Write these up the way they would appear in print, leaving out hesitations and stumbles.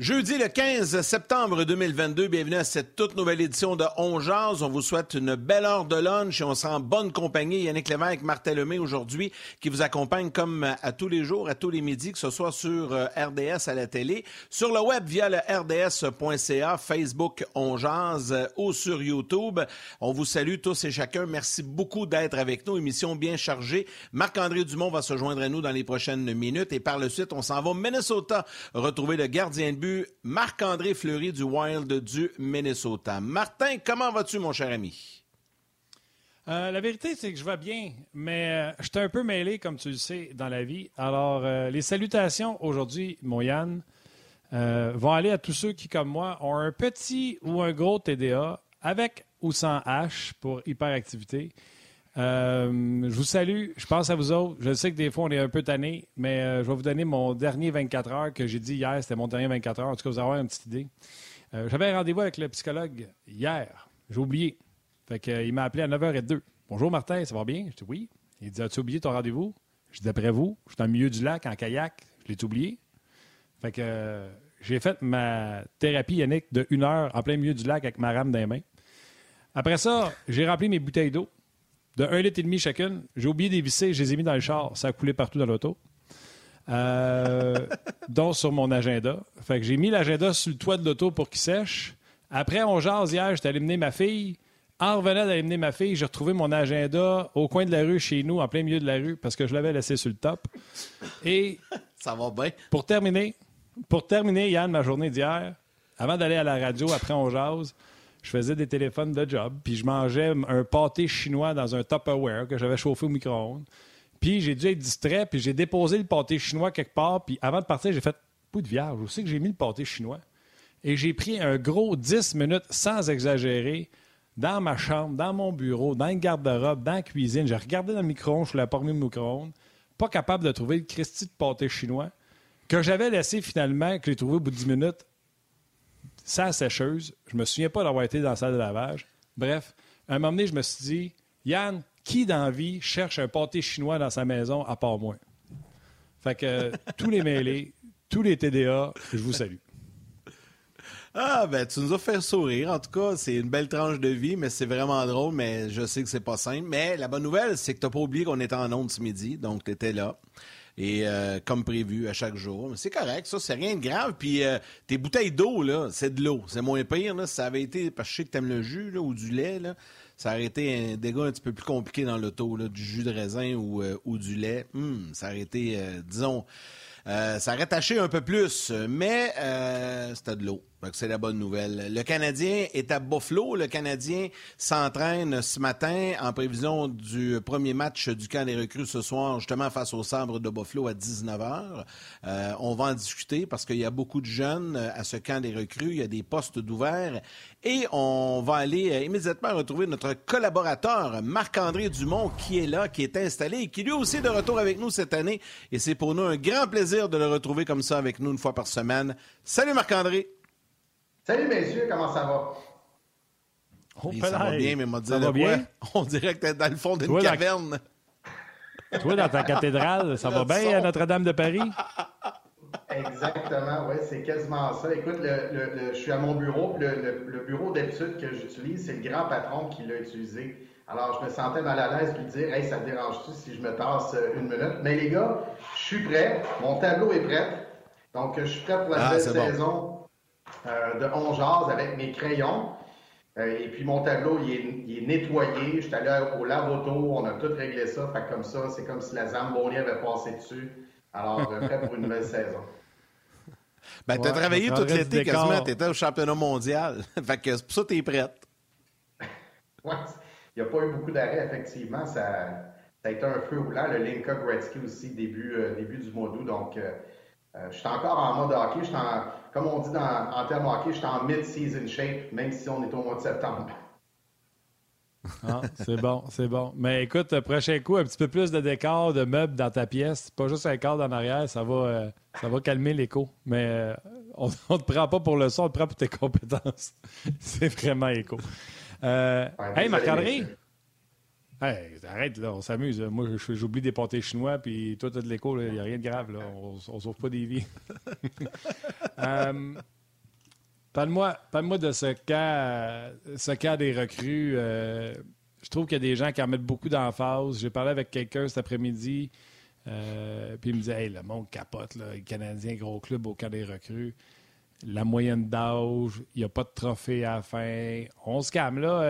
Jeudi le 15 septembre 2022, bienvenue à cette toute nouvelle édition de On Jase. On vous souhaite une belle heure de lunch et on sera en bonne compagnie. Yannick Lévesque, Martin Lemay aujourd'hui qui vous accompagne comme à tous les jours, à tous les midis, que ce soit sur RDS à la télé, sur le web via le rds.ca, Facebook On Jase ou sur YouTube. On vous salue tous et chacun. Merci beaucoup d'être avec nous. Émission bien chargée. Marc-André Dumont va se joindre à nous dans les prochaines minutes et par la suite, on s'en va au Minnesota retrouver le gardien de Marc-André Fleury du Wild du Minnesota. Martin, comment vas-tu, mon cher ami? La vérité, c'est que je vais bien, mais je suis un peu mêlé, comme tu le sais, dans la vie. Alors, les salutations aujourd'hui, mon Yann, vont aller à tous ceux qui, comme moi, ont un petit ou un gros TDA, avec ou sans H pour hyperactivité. Je vous salue, je pense à vous autres. Je sais que des fois, on est un peu tannés, mais je vais vous donner mon dernier 24 heures que j'ai dit hier. C'était mon dernier 24 heures. En tout cas, vous allez avoir une petite idée. J'avais un rendez-vous avec le psychologue hier. J'ai oublié. Fait qu'il m'a appelé à 9h02. Bonjour Martin, ça va bien? Je dis oui. Il dit, as-tu oublié ton rendez-vous? Je dis, d'après vous, je suis dans le milieu du lac, en kayak. Je l'ai oublié. Fait que j'ai fait ma thérapie, Yannick, de 1 heure en plein milieu du lac avec ma rame dans les mains. Après ça, j'ai rempli mes bouteilles d'eau. De 1,5 litre chacune. J'ai oublié de les visser, je les ai mis dans le char. Ça a coulé partout dans l'auto. Dont sur mon agenda. Fait que j'ai mis l'agenda sur le toit de l'auto pour qu'il sèche. Après, on jase hier, j'étais allé mener ma fille. En revenant d'aller mener ma fille, j'ai retrouvé mon agenda au coin de la rue chez nous, en plein milieu de la rue, parce que je l'avais laissé sur le top. Et ça va bien. Pour terminer, Yann, ma journée d'hier, avant d'aller à la radio, après on jase, je faisais des téléphones de job, puis je mangeais un pâté chinois dans un Tupperware que j'avais chauffé au micro-ondes. Puis j'ai dû être distrait, puis j'ai déposé le pâté chinois quelque part, puis avant de partir, j'ai fait « Pou de vierge, où c'est que j'ai mis le pâté chinois? » Et j'ai pris un gros 10 minutes, sans exagérer, dans ma chambre, dans mon bureau, dans le garde-robe, dans la cuisine. J'ai regardé dans le micro-ondes, je l'ai pas remis au micro-ondes, pas capable de trouver le Christy de pâté chinois, que j'avais laissé finalement, que j'ai trouvé au bout de 10 minutes, sa sécheuse. Je me souviens pas d'avoir été dans la salle de lavage. Bref, à un moment donné, je me suis dit, Yann, qui dans la vie cherche un pâté chinois dans sa maison à part moi? Fait que tous les mêlés, tous les TDA, je vous salue. Ah, ben tu nous as fait sourire. En tout cas, c'est une belle tranche de vie, mais c'est vraiment drôle, mais je sais que c'est pas simple. Mais la bonne nouvelle, c'est que t'as pas oublié qu'on était en ondes ce midi, donc t'étais là. Et comme prévu, à chaque jour. Mais c'est correct, ça, c'est rien de grave. Puis tes bouteilles d'eau, là, c'est de l'eau. C'est moins pire, là. Ça avait été, parce que je sais que t'aimes le jus, là, ou du lait, là. Ça aurait été un dégât un petit peu plus compliqué dans l'auto, là, du jus de raisin ou du lait. Ça aurait été, disons, ça aurait taché un peu plus. Mais c'était de l'eau. Donc, c'est la bonne nouvelle. Le Canadien est à Buffalo. Le Canadien s'entraîne ce matin en prévision du premier match du camp des recrues ce soir, justement face aux Sabres de Buffalo à 19h. On va en discuter parce qu'il y a beaucoup de jeunes à ce camp des recrues. Il y a des postes d'ouvert. Et on va aller immédiatement retrouver notre collaborateur Marc-André Dumont qui est là, qui est installé et qui lui aussi est de retour avec nous cette année. Et c'est pour nous un grand plaisir de le retrouver comme ça avec nous une fois par semaine. Salut Marc-André! Salut, messieurs, comment ça va? Ça va bien, mais m'a dit le quoi? On dirait que t'es dans le fond d'une caverne. Toi, dans ta cathédrale, ça va bien à Notre-Dame de Paris? Exactement, oui, c'est quasiment ça. Écoute, je suis à mon bureau, puis le bureau d'habitude que j'utilise, c'est le grand patron qui l'a utilisé. Alors, je me sentais mal à l'aise de dire « Hey, ça te dérange-tu si je me tasse une minute? » Mais les gars, je suis prêt, mon tableau est prêt, donc je suis prêt pour la nouvelle saison. Bon. De On Jase avec mes crayons. Et puis mon tableau, il est nettoyé. J'étais allé au lave-auto, on a tout réglé ça. Fait que comme ça, c'est comme si la Zamboni avait passé dessus. Alors, prêt pour une nouvelle saison. Ben, t'as travaillé tout l'été quasiment. T'étais au championnat mondial. Fait que pour ça, t'es prête. Ouais, il n'y a pas eu beaucoup d'arrêts, effectivement. Ça a été un feu roulant. Le Linka Gretzky aussi, début du mois d'août. Donc, je suis encore en mode hockey. Comme on dit en termes hockey, je suis en mid-season shape, même si on est au mois de septembre. Ah, c'est bon, c'est bon. Mais écoute, prochain coup, un petit peu plus de décor, de meubles dans ta pièce. Pas juste un cadre en arrière, ça va calmer l'écho. Mais on ne te prend pas pour le son, on te prend pour tes compétences. C'est vraiment écho. Hey, Marc-André! Hey, arrête, là, on s'amuse. Moi, j'oublie des pâtés chinois, puis toi, t'as de l'écho, il n'y a rien de grave. Là. On sauve pas des vies. Parle-moi de ce cas des recrues. Je trouve qu'il y a des gens qui en mettent beaucoup d'emphase. J'ai parlé avec quelqu'un cet après-midi, puis il me disait, hey, le monde capote, là, les Canadiens, gros club au cas des recrues. La moyenne d'âge, il n'y a pas de trophée à la fin. On se calme, là.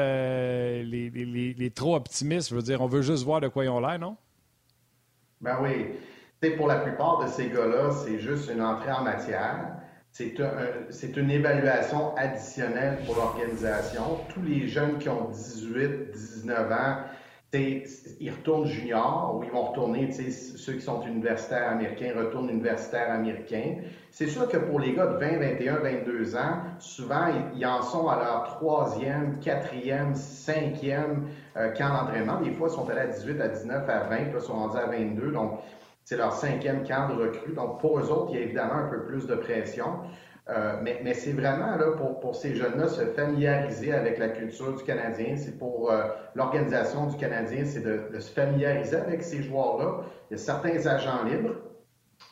Les trop optimistes, je veux dire, on veut juste voir de quoi ils ont l'air, non? Ben oui. T'sais, pour la plupart de ces gars-là, c'est juste une entrée en matière. C'est une évaluation additionnelle pour l'organisation. Tous les jeunes qui ont 18, 19 ans, ils retournent junior ou ils vont retourner, ceux qui sont universitaires américains retournent universitaires américains. C'est sûr que pour les gars de 20, 21, 22 ans, souvent, ils en sont à leur troisième, quatrième, cinquième camp d'entraînement. Des fois, ils sont allés à 18, à 19, à 20, ils sont rendus à 22. Donc, c'est leur cinquième camp de recrue. Donc, pour eux autres, il y a évidemment un peu plus de pression. Mais c'est vraiment là pour ces jeunes-là se familiariser avec la culture du Canadien. C'est pour l'organisation du Canadien, c'est de se familiariser avec ces joueurs-là. Il y a certains agents libres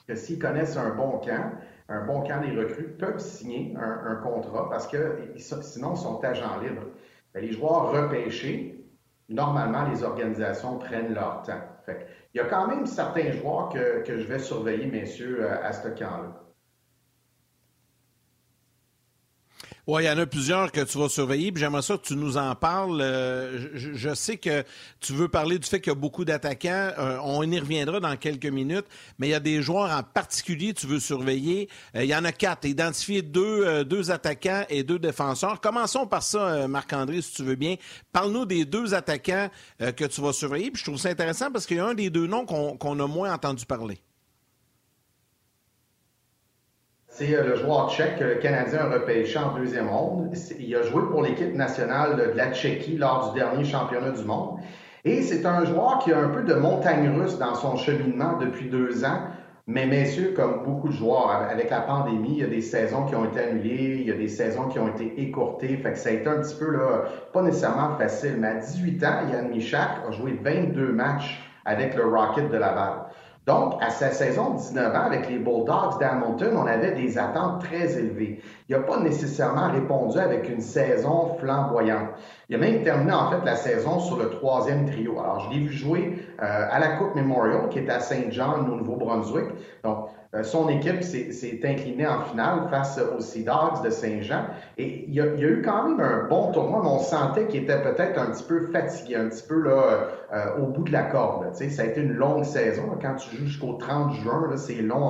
que s'ils connaissent un bon camp des recrues, peuvent signer un contrat parce que sinon ils sont agents libres. Bien, les joueurs repêchés, normalement les organisations prennent leur temps. Fait, il y a quand même certains joueurs que je vais surveiller, messieurs, à ce camp-là. Oui, il y en a plusieurs que tu vas surveiller, puis j'aimerais ça que tu nous en parles. Je sais que tu veux parler du fait qu'il y a beaucoup d'attaquants. On y reviendra dans quelques minutes, mais il y a des joueurs en particulier que tu veux surveiller. Il y en a 4. Tu as identifié deux attaquants et 2 défenseurs. Commençons par ça, Marc-André, si tu veux bien. Parle-nous des 2 attaquants que tu vas surveiller. Puis je trouve ça intéressant parce qu'il y a un des 2 noms qu'on a moins entendu parler. C'est le joueur tchèque que le Canadien a repêché en 2e ronde. Il a joué pour l'équipe nationale de la Tchéquie lors du dernier championnat du monde. Et c'est un joueur qui a un peu de montagne russe dans son cheminement depuis 2 ans. Mais messieurs, comme beaucoup de joueurs, avec la pandémie, il y a des saisons qui ont été annulées, il y a des saisons qui ont été écourtées. Fait que ça a été un petit peu, là, pas nécessairement facile. Mais à 18 ans, Yann Michak a joué 22 matchs avec le Rocket de Laval. Donc, à sa saison de 19 ans, avec les Bulldogs d'Hamilton, on avait des attentes très élevées. Il n'a pas nécessairement répondu avec une saison flamboyante. Il a même terminé, en fait, la saison sur le 3e trio. Alors, je l'ai vu jouer à la Coupe Memorial, qui est à Saint-John, au Nouveau-Brunswick. Donc, son équipe s'est inclinée en finale face aux Sea Dogs de Saint-Jean. Et il y a eu quand même un bon tournoi, mais on sentait qu'il était peut-être un petit peu fatigué, un petit peu là au bout de la corde. Tu sais, ça a été une longue saison. Quand tu joues jusqu'au 30 juin, là, c'est long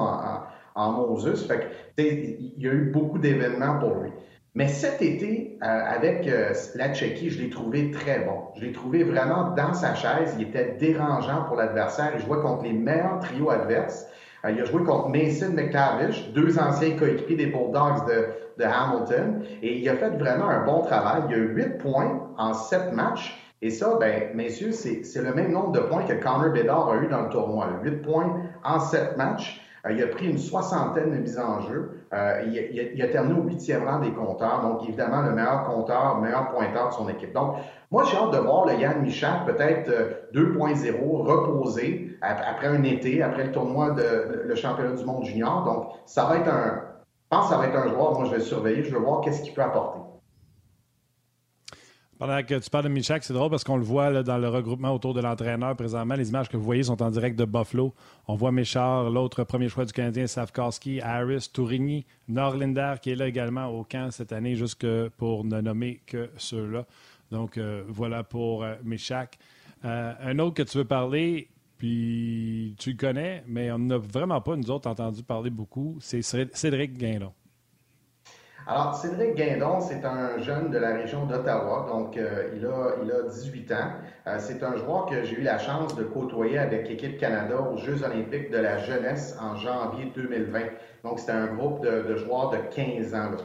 en Moses. Fait que, il y a eu beaucoup d'événements pour lui. Mais cet été, avec la Tchéquie, je l'ai trouvé très bon. Je l'ai trouvé vraiment dans sa chaise. Il était dérangeant pour l'adversaire. Il jouait contre les meilleurs trios adverses. Il a joué contre Mason McTavish, 2 anciens coéquipiers des Bulldogs de Hamilton. Et il a fait vraiment un bon travail. Il a 8 points en 7 matchs. Et ça, bien, messieurs, c'est le même nombre de points que Connor Bedard a eu dans le tournoi. 8 points en 7 matchs. Il a pris une 60aine de mises en jeu. Il a terminé au 8e rang des compteurs. Donc, évidemment, le meilleur compteur, le meilleur pointeur de son équipe. Donc, moi, j'ai hâte de voir le Yann Michak, peut-être 2.0, reposé après un été, après le tournoi le championnat du monde junior. Donc, ça va être je pense que ça va être un joueur. Moi, je vais le surveiller. Je vais voir qu'est-ce qu'il peut apporter. Pendant que tu parles de Michak, c'est drôle parce qu'on le voit là, dans le regroupement autour de l'entraîneur présentement. Les images que vous voyez sont en direct de Buffalo. On voit Méchard, l'autre premier choix du Canadien, Slafkovský, Harris, Tourigny, Norlinder qui est là également au camp cette année, jusque pour ne nommer que ceux-là. Donc, voilà pour Michak. Un autre que tu veux parler, puis tu le connais, mais on n'a vraiment pas, nous autres, entendu parler beaucoup, c'est Cédric Guindon. Alors, Cédric Guindon, c'est un jeune de la région d'Ottawa, donc il a 18 ans. C'est un joueur que j'ai eu la chance de côtoyer avec l'équipe Canada aux Jeux olympiques de la jeunesse en janvier 2020. Donc, c'était un groupe de joueurs de 15 ans. Là.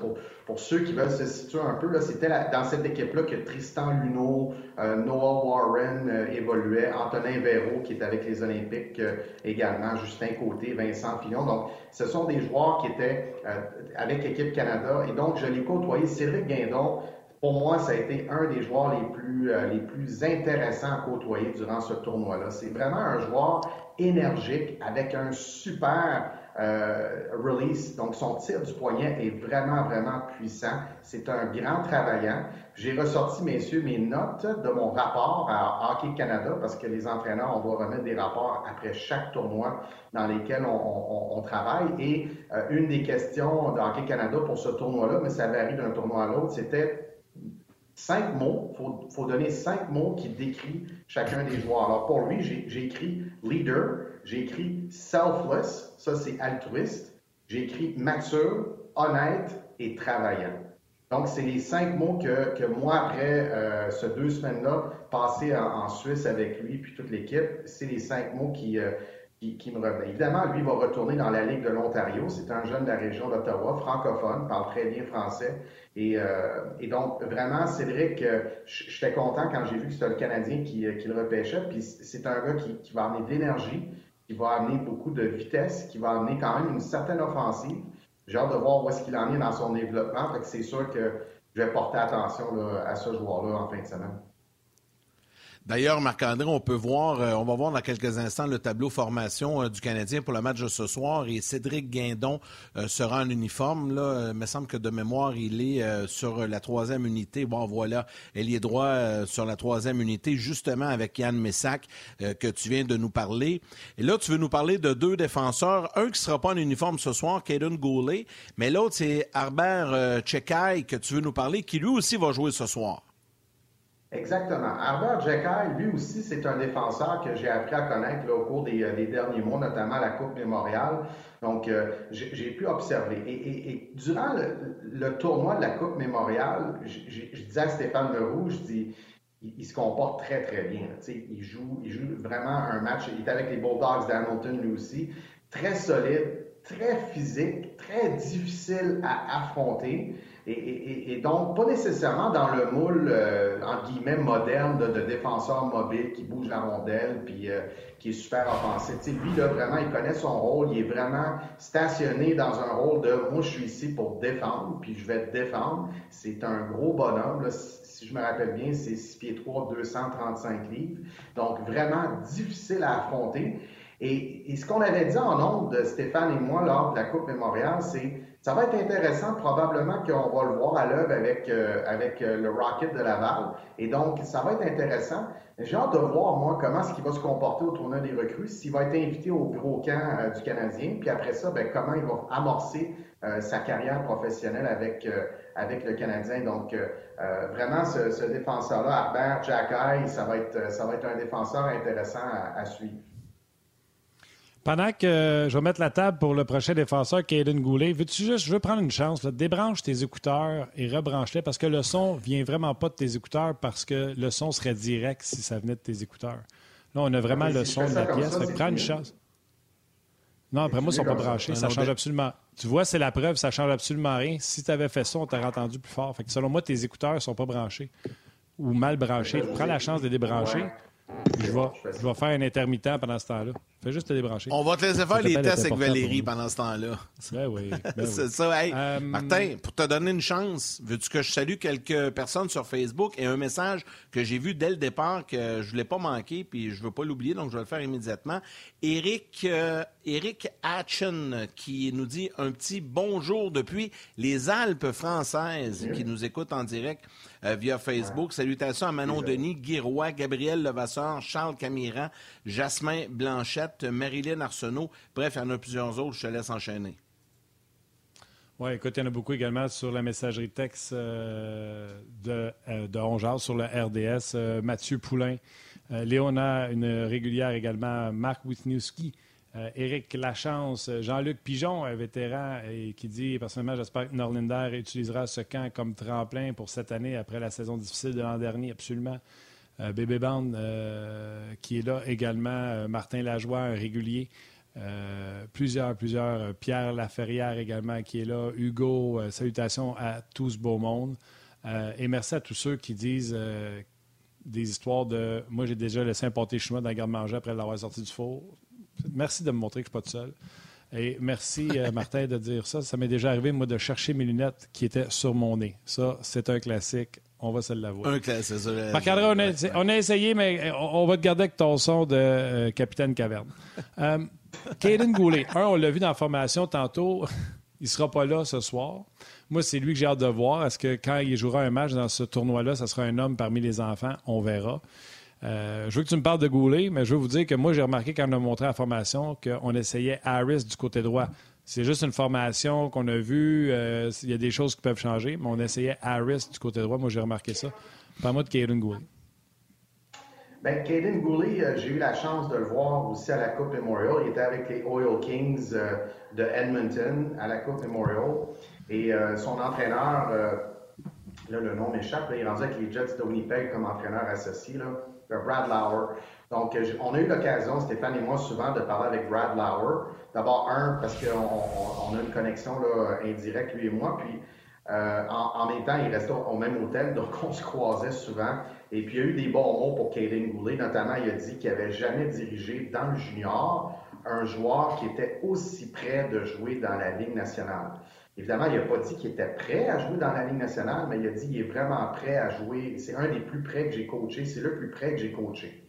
Pour ceux qui veulent se situer un peu, là, c'était dans cette équipe-là que Tristan Luneau, Noah Warren évoluait, Antonin Véro, qui est avec les Olympiques également, Justin Côté, Vincent Fillon. Donc, ce sont des joueurs qui étaient avec l'équipe Canada. Et donc, je l'ai côtoyé. Cédric Guindon, Pour moi, ça a été un des joueurs les plus intéressants à côtoyer durant ce tournoi-là. C'est vraiment un joueur énergique avec un super release. Donc, son tir du poignet est vraiment, vraiment puissant. C'est un grand travaillant. J'ai ressorti, messieurs, mes notes de mon rapport à Hockey Canada parce que les entraîneurs, on doit remettre des rapports après chaque tournoi dans lesquels on travaille. Et une des questions de Hockey Canada pour ce tournoi-là, mais ça varie d'un tournoi à l'autre, c'était 5 mots, il faut donner 5 mots qui décrivent chacun des joueurs. Alors pour lui, j'ai écrit « leader », j'ai écrit « selfless », ça c'est altruiste, j'ai écrit « mature »,« honnête » et « travaillant ». Donc c'est les 5 mots que moi, après ces 2 semaines-là, passées en Suisse avec lui puis toute l'équipe, c'est les 5 mots qui me revenaient. Évidemment, lui va retourner dans la Ligue de l'Ontario. C'est un jeune de la région d'Ottawa, francophone, parle très bien français. Et donc, vraiment, Cédric, j'étais content quand j'ai vu que c'était le Canadien qui le repêchait. Puis c'est un gars qui va amener de l'énergie, qui va amener beaucoup de vitesse, qui va amener quand même une certaine offensive. J'ai hâte de voir où est-ce qu'il en est dans son développement. Fait que c'est sûr que je vais porter attention là, à ce joueur-là en fin de semaine. D'ailleurs, Marc-André, on va voir dans quelques instants le tableau formation du Canadien pour le match de ce soir et Cédric Guindon sera en uniforme. Là, il me semble que de mémoire, il est sur la 3e unité. Bon, voilà, ailier droit sur la 3e unité, justement avec Yann Michak que tu viens de nous parler. Et là, tu veux nous parler de 2 défenseurs. Un qui ne sera pas en uniforme ce soir, Kaiden Guhle, mais l'autre, c'est Arber Xhekaj que tu veux nous parler, qui lui aussi va jouer ce soir. Exactement. Arber Xhekaj, lui aussi, c'est un défenseur que j'ai appris à connaître là, au cours des derniers mois, notamment à la Coupe Memorial. Donc, j'ai pu observer. Et durant le tournoi de la Coupe Memorial, je disais à Stéphane Leroux, je dis, il se comporte très, très bien. Il joue vraiment un match. Il est avec les Bulldogs d'Hamilton, lui aussi. Très solide, très physique, très difficile à affronter. Et donc, pas nécessairement dans le moule, entre guillemets, moderne de défenseur mobile qui bouge la rondelle puis qui est super offensif. Tu sais, lui, là, vraiment, il connaît son rôle. Il est vraiment stationné dans un rôle de « moi, je suis ici pour défendre, puis je vais te défendre ». C'est un gros bonhomme. Là, si je me rappelle bien, c'est 6 pieds 3, 235 livres. Donc, vraiment difficile à affronter. Et ce qu'on avait dit en ondes, Stéphane et moi, lors de la Coupe Memorial, c'est... Ça va être intéressant, probablement qu'on va le voir à l'œuvre avec le Rocket de Laval. Et donc, ça va être intéressant. J'ai hâte de voir, moi, comment est-ce qu'il va se comporter au tournoi des recrues, s'il va être invité au gros camp du Canadien, puis après ça, bien, comment il va amorcer sa carrière professionnelle avec le Canadien. Donc, vraiment, ce défenseur-là, Arber Xhekaj, ça va être un défenseur intéressant à suivre. Pendant que je vais mettre la table pour le prochain défenseur, Kaiden Guhle, je veux prendre une chance. Là, débranche tes écouteurs et rebranche-les parce que le son vient vraiment pas de tes écouteurs parce que le son serait direct si ça venait de tes écouteurs. Là, on a vraiment le son de la pièce. Prends une chance. Non, après moi, ils ne sont pas branchés. Ça change absolument. Tu vois, c'est la preuve, ça change absolument rien. Si tu avais fait ça, on t'aurait entendu plus fort. Fait que selon moi, tes écouteurs ne sont pas branchés ou mal branchés. Prends la chance de les débrancher. Je vais faire un intermittent pendant ce temps-là. Fais juste te débrancher. On va te laisser faire les tests avec Valérie pendant ce temps-là. Ben oui. Ben c'est oui. Ça. Hey, Martin, pour te donner une chance, veux-tu que je salue quelques personnes sur Facebook et un message que j'ai vu dès le départ que je ne voulais pas manquer puis je ne veux pas l'oublier, donc je vais le faire immédiatement. Eric Hatchen qui nous dit un petit bonjour depuis les Alpes françaises qui nous écoute en direct via Facebook. Salutations à Manon Denis, Guy Roy, Gabriel Levasseur, Charles Camiran, Jasmin Blanchette, Marilyn Arsenault. Bref, il y en a plusieurs autres. Je te laisse enchaîner. Oui, écoute, il y en a beaucoup également sur la messagerie texte de Ongeard, sur le RDS. Mathieu Poulain, Léona, une régulière également, Marc Wisniewski, Éric Lachance, Jean-Luc Pigeon, un vétéran, et qui dit « Personnellement, j'espère que Norlinder utilisera ce camp comme tremplin pour cette année après la saison difficile de l'an dernier. » Absolument. Bébé Bande, qui est là également. Martin Lajoie, un régulier. Plusieurs. Pierre Laferrière également, qui est là. Hugo, salutations à tout ce beau monde. Et merci à tous ceux qui disent... des histoires de « Moi, j'ai déjà laissé un pâté chinois dans le garde-manger après l'avoir sorti du four. » Merci de me montrer que je ne suis pas tout seul. Et merci, Martin, de dire ça. Ça m'est déjà arrivé, moi, de chercher mes lunettes qui étaient sur mon nez. Ça, c'est un classique. On va se l'avouer. Marc-André, on a essayé, mais on va te garder avec ton son de Capitaine Caverne. Kaiden Guhle, on l'a vu dans la formation tantôt, il ne sera pas là ce soir. Moi, c'est lui que j'ai hâte de voir. Est-ce que quand il jouera un match dans ce tournoi-là, ça sera un homme parmi les enfants? On verra. Je veux que tu me parles de Guhle, mais je veux vous dire que moi, j'ai remarqué quand on a montré la formation qu'on essayait Harris du côté droit. C'est juste une formation qu'on a vue. Il y a des choses qui peuvent changer, mais on essayait Harris du côté droit. Moi, j'ai remarqué ça. Parle-moi de Kaiden Guhle. Bien, Kaiden Guhle, j'ai eu la chance de le voir aussi à la Coupe Memorial. Il était avec les Oil Kings de Edmonton à la Coupe Memorial. Et son entraîneur, là, le nom m'échappe, là, il est rendu avec les Jets de Winnipeg comme entraîneur associé, là, Brad Lauer. Donc, on a eu l'occasion, Stéphane et moi, souvent, de parler avec Brad Lauer. D'abord, parce qu'on a une connexion là, indirecte, lui et moi, puis en même temps, il restait au même hôtel, donc on se croisait souvent. Et puis, il y a eu des bons mots pour Kaiden Guhle. Notamment, il a dit qu'il n'avait jamais dirigé dans le junior un joueur qui était aussi prêt de jouer dans la Ligue nationale. Évidemment, il n'a pas dit qu'il était prêt à jouer dans la Ligue nationale, mais il a dit qu'il est vraiment prêt à jouer. C'est un des plus prêts que j'ai coaché, c'est le plus prêt que j'ai coaché.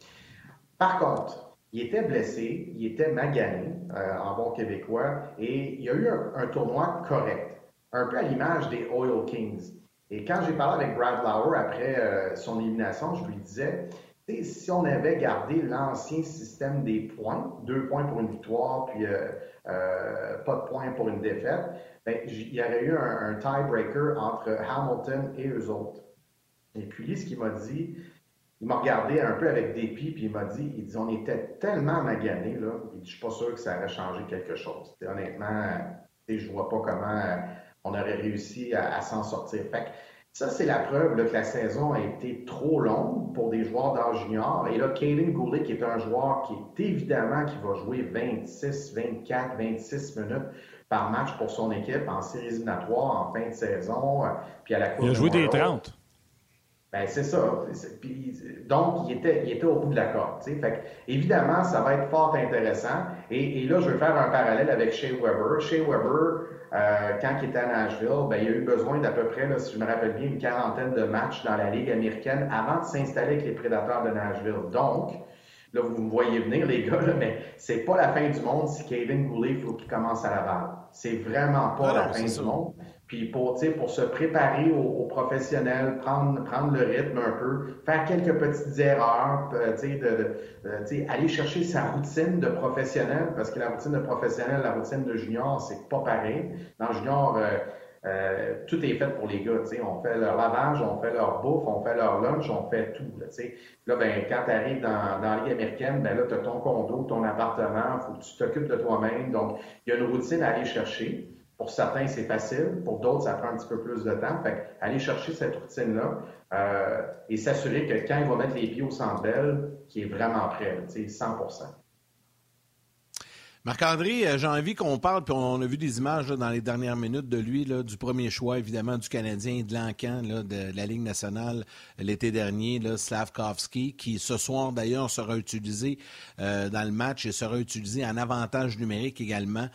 Par contre, il était blessé, il était magané en bon québécois, et il y a eu un tournoi correct, un peu à l'image des Oil Kings. Et quand j'ai parlé avec Brad Lauer après son élimination, je lui disais, si on avait gardé l'ancien système des points, 2 points pour une victoire, puis pas de points pour une défaite, bien, il y aurait eu un tie-breaker entre Hamilton et eux autres. Et puis, ce qu'il m'a dit, il m'a regardé un peu avec dépit, puis il m'a dit, on était tellement maganés, là, je ne suis pas sûr que ça aurait changé quelque chose. Et honnêtement, je ne vois pas comment on aurait réussi à s'en sortir. Fait que, ça, c'est la preuve là, que la saison a été trop longue pour des joueurs d'âge junior. Et là, Kaiden Guhle, qui est un joueur qui est évidemment qui va jouer 26, 24, 26 minutes par match pour son équipe en séries éliminatoires, en fin de saison, puis à la Coupe. Il a joué des 30. Ben c'est ça. Donc, il était au bout de la corde. Fait que, évidemment, ça va être fort intéressant. Et là, je veux faire un parallèle avec Shea Weber. Shea Weber, quand il était à Nashville, il a eu besoin d'à peu près, là, si je me rappelle bien, une quarantaine de matchs dans la Ligue américaine avant de s'installer avec les Prédateurs de Nashville. Donc, là, vous me voyez venir, les gars, là, mais c'est pas la fin du monde si Kaiden Guhle, il faut qu'il commence à Laval. C'est vraiment pas la fin du monde. Puis pour se préparer aux professionnels, prendre le rythme un peu, faire quelques petites erreurs, aller chercher sa routine de professionnel, parce que la routine de professionnel, la routine de junior, c'est pas pareil. Dans junior, tout est fait pour les gars. On fait leur lavage, on fait leur bouffe, on fait leur lunch, on fait tout. Là, quand tu arrives dans la Ligue américaine, tu as ton condo, ton appartement, il faut que tu t'occupes de toi-même. Donc, il y a une routine à aller chercher. Pour certains, c'est facile. Pour d'autres, ça prend un petit peu plus de temps. Fait aller chercher cette routine-là et s'assurer que quand il va mettre les pieds au Centre Bell, qu'il est vraiment prêt, 100%. Marc-André, j'ai envie qu'on parle, puis on a vu des images là, dans les dernières minutes de lui, là, du premier choix, évidemment, du Canadien de l'Ancan, là, de la Ligue nationale l'été dernier, là, Slafkovský, qui ce soir, d'ailleurs, sera utilisé dans le match et sera utilisé en avantage numérique également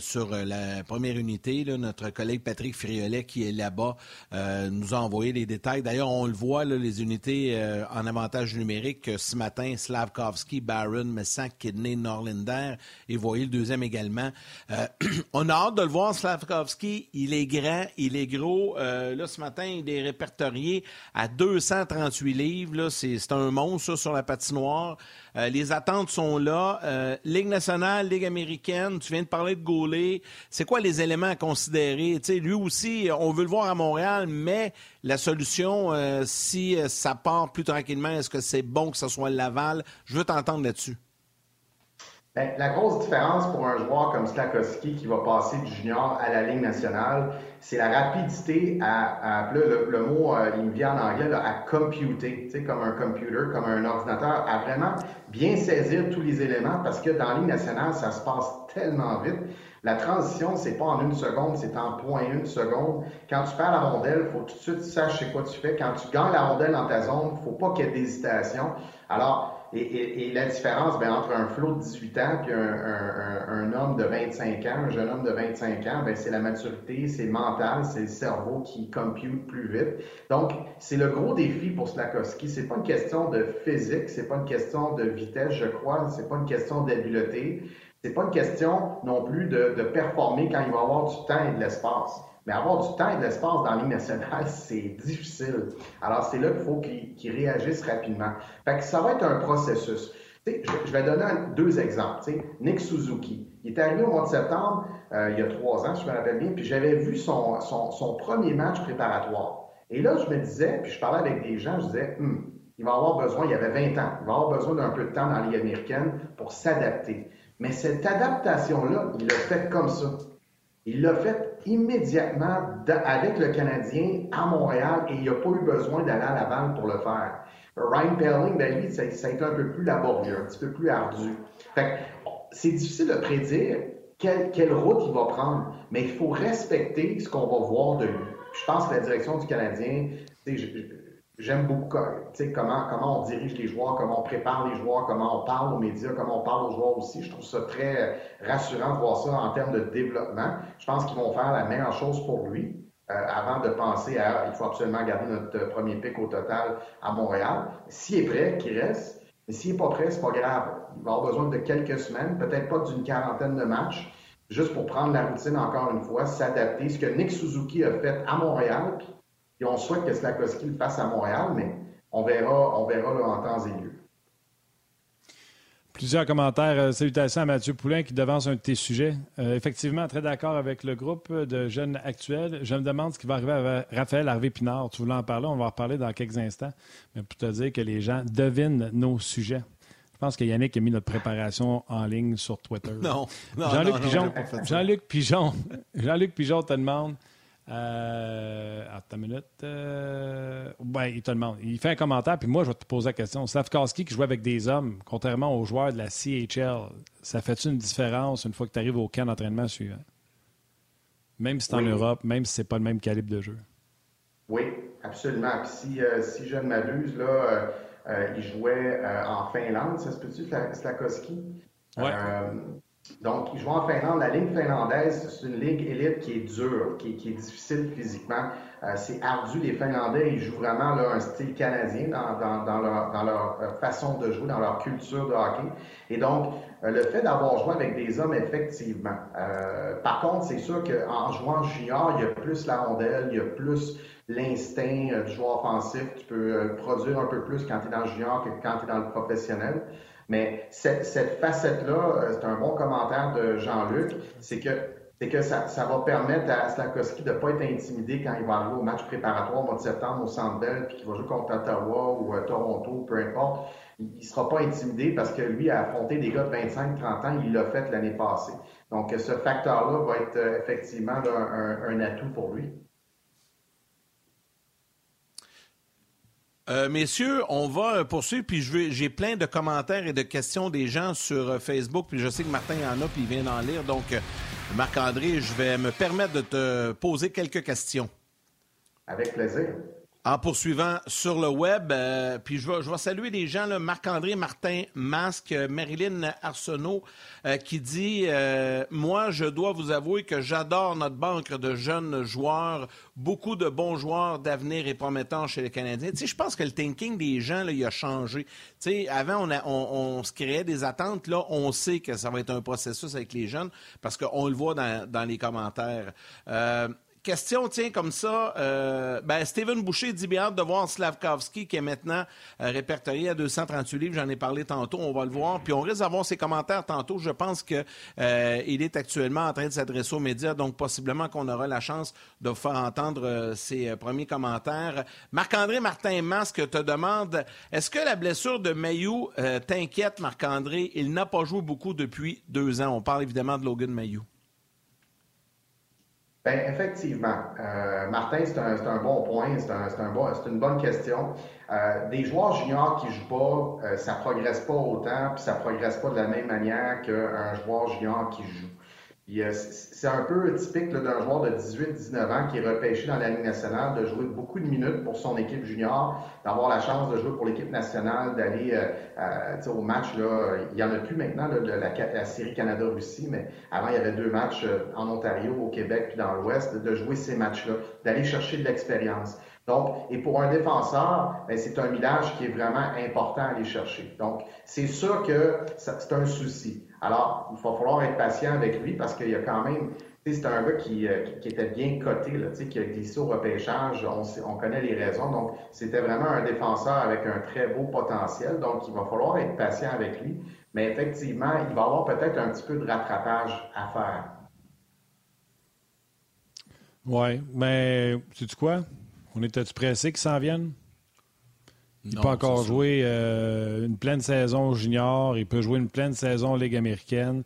sur la première unité. Là, notre collègue Patrick Friolet, qui est là-bas, nous a envoyé les détails. D'ailleurs, on le voit, là, les unités en avantage numérique ce matin, Slafkovský, Barron, Messak, Kidney, Norlinder et vous voyez le deuxième également. On a hâte de le voir, Slafkovský. Il est grand, il est gros. Là, ce matin, il est répertorié à 238 livres. Là, c'est un monstre ça, sur la patinoire. Les attentes sont là. Ligue nationale, Ligue américaine, tu viens de parler de Guhle. C'est quoi les éléments à considérer? T'sais, lui aussi, on veut le voir à Montréal, mais la solution, si ça part plus tranquillement, est-ce que c'est bon que ce soit Laval? Je veux t'entendre là-dessus. Bien, la grosse différence pour un joueur comme Slafkovský qui va passer du junior à la Ligue nationale, c'est la rapidité à le mot, il me vient en anglais, là, à computer, comme un computer, comme un ordinateur, à vraiment bien saisir tous les éléments parce que dans la Ligue nationale, ça se passe tellement vite. La transition, c'est pas en 1 seconde, c'est en 0.1 seconde. Quand tu perds la rondelle, il faut tout de suite saches c'est quoi tu fais. Quand tu gagnes la rondelle dans ta zone, il ne faut pas qu'il y ait d'hésitation. Alors, Et la différence entre un Flo de 18 ans et un homme de 25 ans, un jeune homme de 25 ans, c'est la maturité, c'est le mental, c'est le cerveau qui compute plus vite. Donc, c'est le gros défi pour Slafkovský. C'est pas une question de physique, c'est pas une question de vitesse, je crois, c'est pas une question d'habileté, c'est pas une question non plus de performer quand il va avoir du temps et de l'espace. Mais avoir du temps et de l'espace dans la Ligue nationale, c'est difficile. Alors, c'est là qu'il faut qu'ils réagissent rapidement. Fait que ça va être un processus. Je vais donner deux exemples. Nick Suzuki, il est arrivé au mois de septembre, il y a 3 ans, si je me rappelle bien, puis j'avais vu son premier match préparatoire. Et là, je me disais, puis je parlais avec des gens, je disais, il va avoir besoin, il avait 20 ans, il va avoir besoin d'un peu de temps dans la Ligue américaine pour s'adapter. Mais cette adaptation-là, il l'a faite comme ça. Il l'a fait immédiatement avec le Canadien à Montréal et il n'a pas eu besoin d'aller à Laval pour le faire. Ryan Poehling, lui, ça a été un peu plus laborieux, un petit peu plus ardu. Fait que c'est difficile de prédire quelle route il va prendre, mais il faut respecter ce qu'on va voir de lui. Je pense que la direction du Canadien, j'aime beaucoup comment on dirige les joueurs, comment on prépare les joueurs, comment on parle aux médias, comment on parle aux joueurs aussi. Je trouve ça très rassurant de voir ça en termes de développement. Je pense qu'ils vont faire la meilleure chose pour lui avant de penser il faut absolument garder notre premier pick au total à Montréal. S'il est prêt, qu'il reste. Mais s'il n'est pas prêt, c'est pas grave. Il va avoir besoin de quelques semaines, peut-être pas d'une 40aine de matchs, juste pour prendre la routine encore une fois, s'adapter. Ce que Nick Suzuki a fait à Montréal, et on souhaite que Slafkovský le fasse à Montréal, mais on verra là, en temps et lieu. Plusieurs commentaires. Salutations à Mathieu Poulain qui devance un de tes sujets. Effectivement, très d'accord avec le groupe de jeunes actuels. Je me demande ce qui va arriver à Raphaël Harvey-Pinard. Tu voulais en parler, on va en reparler dans quelques instants. Mais pour te dire que les gens devinent nos sujets. Je pense que Yannick a mis notre préparation en ligne sur Twitter. Non, Jean-Luc Pigeon te demande... Attends une minute. Il te demande. Il fait un commentaire, puis moi, je vais te poser la question. Slafkovský qui joue avec des hommes, contrairement aux joueurs de la CHL, ça fait-tu une différence une fois que tu arrives au camp d'entraînement suivant? Même si c'est en Europe, même si c'est pas le même calibre de jeu. Oui, absolument. Puis si je ne m'abuse, là, il jouait en Finlande, ça se peut-tu, Slafkovský? Oui. Donc, ils jouent en Finlande. La ligue finlandaise, c'est une ligue élite qui est dure, qui est difficile physiquement. C'est ardu. Les Finlandais, ils jouent vraiment là, un style canadien dans leur façon de jouer, dans leur culture de hockey. Et donc, le fait d'avoir joué avec des hommes, effectivement. Par contre, c'est sûr qu'en jouant junior, il y a plus la rondelle, il y a plus l'instinct du joueur offensif. Tu peux produire un peu plus quand tu es dans le junior que quand tu es dans le professionnel. Mais cette facette-là, c'est un bon commentaire de Jean-Luc, c'est que ça va permettre à Slafkovský de ne pas être intimidé quand il va arriver au match préparatoire au mois de septembre au Centre Bell, puis qu'il va jouer contre Ottawa ou Toronto, peu importe. Il ne sera pas intimidé parce que lui a affronté des gars de 25-30 ans, il l'a fait l'année passée. Donc, ce facteur-là va être effectivement là, un atout pour lui. Messieurs, on va poursuivre, puis j'ai plein de commentaires et de questions des gens sur Facebook, puis je sais que Martin en a, puis il vient d'en lire. Donc, Marc-André, je vais me permettre de te poser quelques questions. Avec plaisir. En poursuivant sur le web, puis je vais saluer les gens, là, Marc-André, Martin Masque, Marilyn Arsenault, qui dit « Moi, je dois vous avouer que j'adore notre banque de jeunes joueurs, beaucoup de bons joueurs d'avenir et promettants chez les Canadiens. » Tu sais, je pense que le thinking des gens, là, il a changé. Tu sais, avant, on se créait des attentes. Là, on sait que ça va être un processus avec les jeunes parce qu'on le voit dans les commentaires. Question, tiens, comme ça, Steven Boucher dit bien hâte de voir Slafkovský qui est maintenant répertorié à 238 livres. J'en ai parlé tantôt, on va le voir. Puis on risque d'avoir ses commentaires tantôt. Je pense qu'il est actuellement en train de s'adresser aux médias, donc possiblement qu'on aura la chance de vous faire entendre ses premiers commentaires. Marc-André Martin Masque te demande, est-ce que la blessure de Mailloux t'inquiète, Marc-André? Il n'a pas joué beaucoup depuis 2 ans. On parle évidemment de Logan Mailloux. Bien, effectivement. Martin, c'est un bon point, c'est une bonne question. Des joueurs juniors qui jouent pas, ça progresse pas autant, puis ça progresse pas de la même manière qu'un joueur junior qui joue. C'est un peu typique d'un joueur de 18-19 ans qui est repêché dans la Ligue nationale, de jouer beaucoup de minutes pour son équipe junior, d'avoir la chance de jouer pour l'équipe nationale, d'aller au match. Là, il n'y en a plus maintenant là, de la série Canada-Russie, mais avant, il y avait 2 matchs en Ontario, au Québec puis dans l'Ouest, de jouer ces matchs-là, d'aller chercher de l'expérience. Donc, et pour un défenseur, c'est un millage qui est vraiment important à aller chercher. Donc, c'est sûr que c'est un souci. Alors, il va falloir être patient avec lui parce qu'il y a quand même... C'est un gars qui était bien coté, là, qui a glissé au repêchage. On connaît les raisons. Donc, c'était vraiment un défenseur avec un très beau potentiel. Donc, il va falloir être patient avec lui. Mais effectivement, il va avoir peut-être un petit peu de rattrapage à faire. Oui, mais sais-tu quoi? On était-tu pressé qu'ils s'en viennent? Il peut encore jouer une pleine saison junior. Il peut jouer une pleine saison Ligue américaine.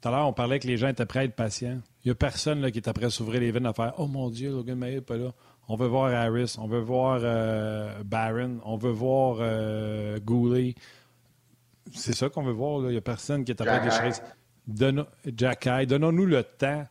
Tout à l'heure, on parlait que les gens étaient prêts à être patients. Il n'y a personne là, qui est prêt à s'ouvrir les veines à faire « Oh mon Dieu, Logan Mailloux n'est pas là. On veut voir Harris. On veut voir Barron. On veut voir Goulet. » C'est ça qu'on veut voir. Là. Il n'y a personne qui est prêt à déchirer. Xhekaj, donnons-nous le temps.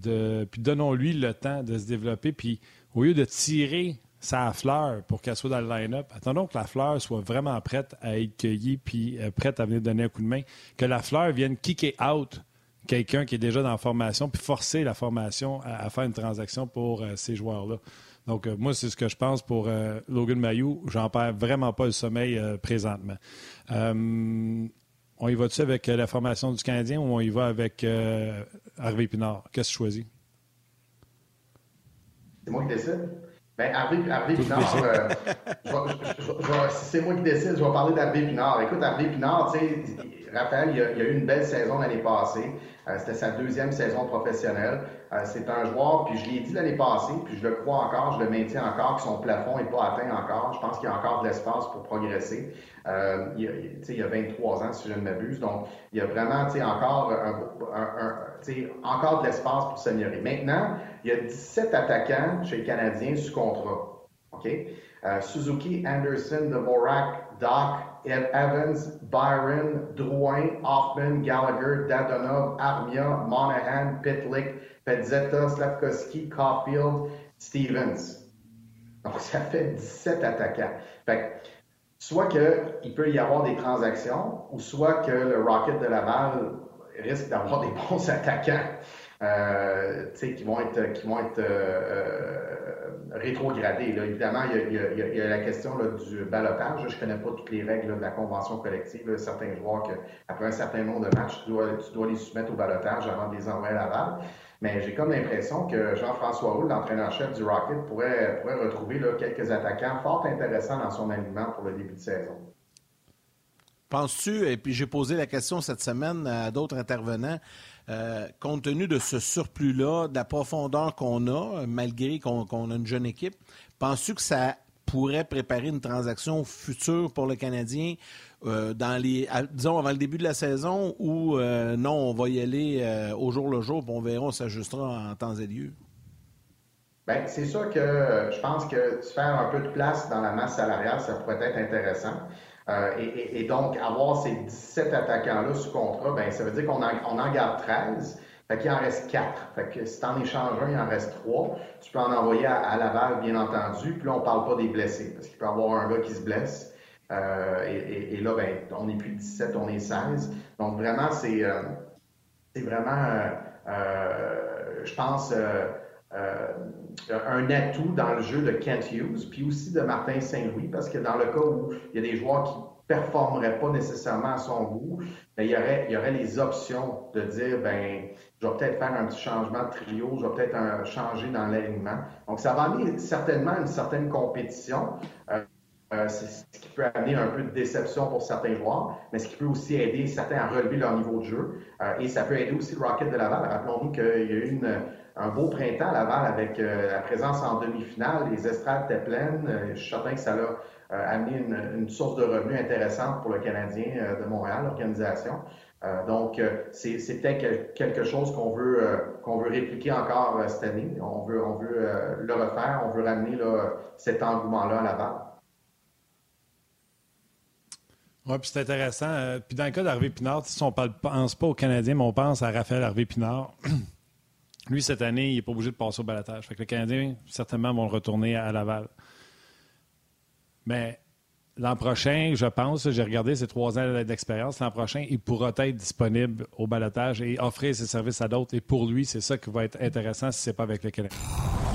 Puis donnons-lui le temps de se développer. Puis au lieu de tirer sa fleur pour qu'elle soit dans le line-up, attendons que la fleur soit vraiment prête à être cueillie puis prête à venir donner un coup de main. Que la fleur vienne kicker out quelqu'un qui est déjà dans la formation puis forcer la formation à faire une transaction pour ces joueurs-là. Donc, moi, c'est ce que je pense pour Logan Mailloux. J'en perds vraiment pas le sommeil présentement. On y va-tu avec la formation du Canadien ou on y va avec Harvey-Pinard? Qu'est-ce que tu choisis? C'est moi qui décide. Bien, Harvey-Pinard, si c'est moi qui décide, je vais parler d'Harvey-Pinard. Écoute, Harvey-Pinard, tu sais, Raphaël, il a eu une belle saison l'année passée. C'était sa 2e saison professionnelle. C'est un joueur, puis je l'ai dit l'année passée, puis je le crois encore, je le maintiens encore, que son plafond n'est pas atteint encore. Je pense qu'il y a encore de l'espace pour progresser. Il a 23 ans, si je ne m'abuse. Donc, il y a vraiment encore encore de l'espace pour s'améliorer. Maintenant, il y a 17 attaquants chez les Canadiens sous contrat. Okay? Suzuki, Anderson, Dvorak, Doc, Evans, Byron, Drouin, Hoffman, Gallagher, Dadonov, Armia, Monahan, Pitlick, Pezzetta, Slafkovský, Caulfield, Stevens. Donc, ça fait 17 attaquants. Fait que, soit qu'il peut y avoir des transactions, ou soit que le Rocket de Laval risque d'avoir des bons attaquants qui vont être rétrogradés. Là. Évidemment, il y a la question là, du ballotage. Je ne connais pas toutes les règles là, de la convention collective. Il y a certains joueurs qu'après un certain nombre de matchs, tu dois les soumettre au ballotage avant de les envoyer à Laval. Mais j'ai comme l'impression que Jean-François Roux, l'entraîneur-chef du Rocket, pourrait retrouver là, quelques attaquants fort intéressants dans son alignement pour le début de saison. Penses-tu, et puis j'ai posé la question cette semaine à d'autres intervenants, compte tenu de ce surplus-là, de la profondeur qu'on a, malgré qu'on a une jeune équipe, penses-tu que ça pourrait préparer une transaction future pour le Canadien, disons avant le début de la saison, ou non, on va y aller au jour le jour, puis on verra, on s'ajustera en temps et lieu? Bien, c'est sûr que je pense que faire un peu de place dans la masse salariale, ça pourrait être intéressant. Donc, avoir ces 17 attaquants-là sous contrat, bien, ça veut dire qu'on en garde 13. Fait qu'il en reste 4. Fait que si t'en échanges un, il en reste 3. Tu peux en envoyer à Laval, bien entendu. Puis là, on parle pas des blessés, parce qu'il peut y avoir un gars qui se blesse. Et là, bien, on n'est plus 17, on est 16. Donc, vraiment, c'est vraiment, je pense, un atout dans le jeu de Kent Hughes, puis aussi de Martin Saint-Louis, parce que dans le cas où il y a des joueurs qui ne performeraient pas nécessairement à son goût, bien, il y aurait les options de dire, bien, je vais peut-être faire un petit changement de trio, je vais peut-être changer dans l'alignement. Donc, ça va amener certainement une certaine compétition, c'est ce qui peut amener un peu de déception pour certains joueurs, mais ce qui peut aussi aider certains à relever leur niveau de jeu, et ça peut aider aussi le Rocket de Laval. Rappelons-nous qu'il y a eu un beau printemps à Laval avec la présence en demi-finale, les estrades étaient pleines. Je suis certain que ça a amené une source de revenus intéressante pour le Canadien de Montréal, l'organisation. Donc, c'est peut-être quelque chose qu'on veut répliquer encore cette année. On veut le refaire, on veut ramener là, cet engouement-là à Laval. Oui, puis c'est intéressant. Puis dans le cas d'Harvey-Pinard, si on ne pense pas aux Canadiens, mais on pense à Raphaël Harvey-Pinard. Lui, cette année, il n'est pas obligé de passer au balotage. Fait que les Canadiens, certainement, vont le retourner à Laval. Mais l'an prochain, je pense, j'ai regardé ses 3 ans d'expérience, l'an prochain, il pourra être disponible au balotage et offrir ses services à d'autres. Et pour lui, c'est ça qui va être intéressant si ce n'est pas avec le Canadien.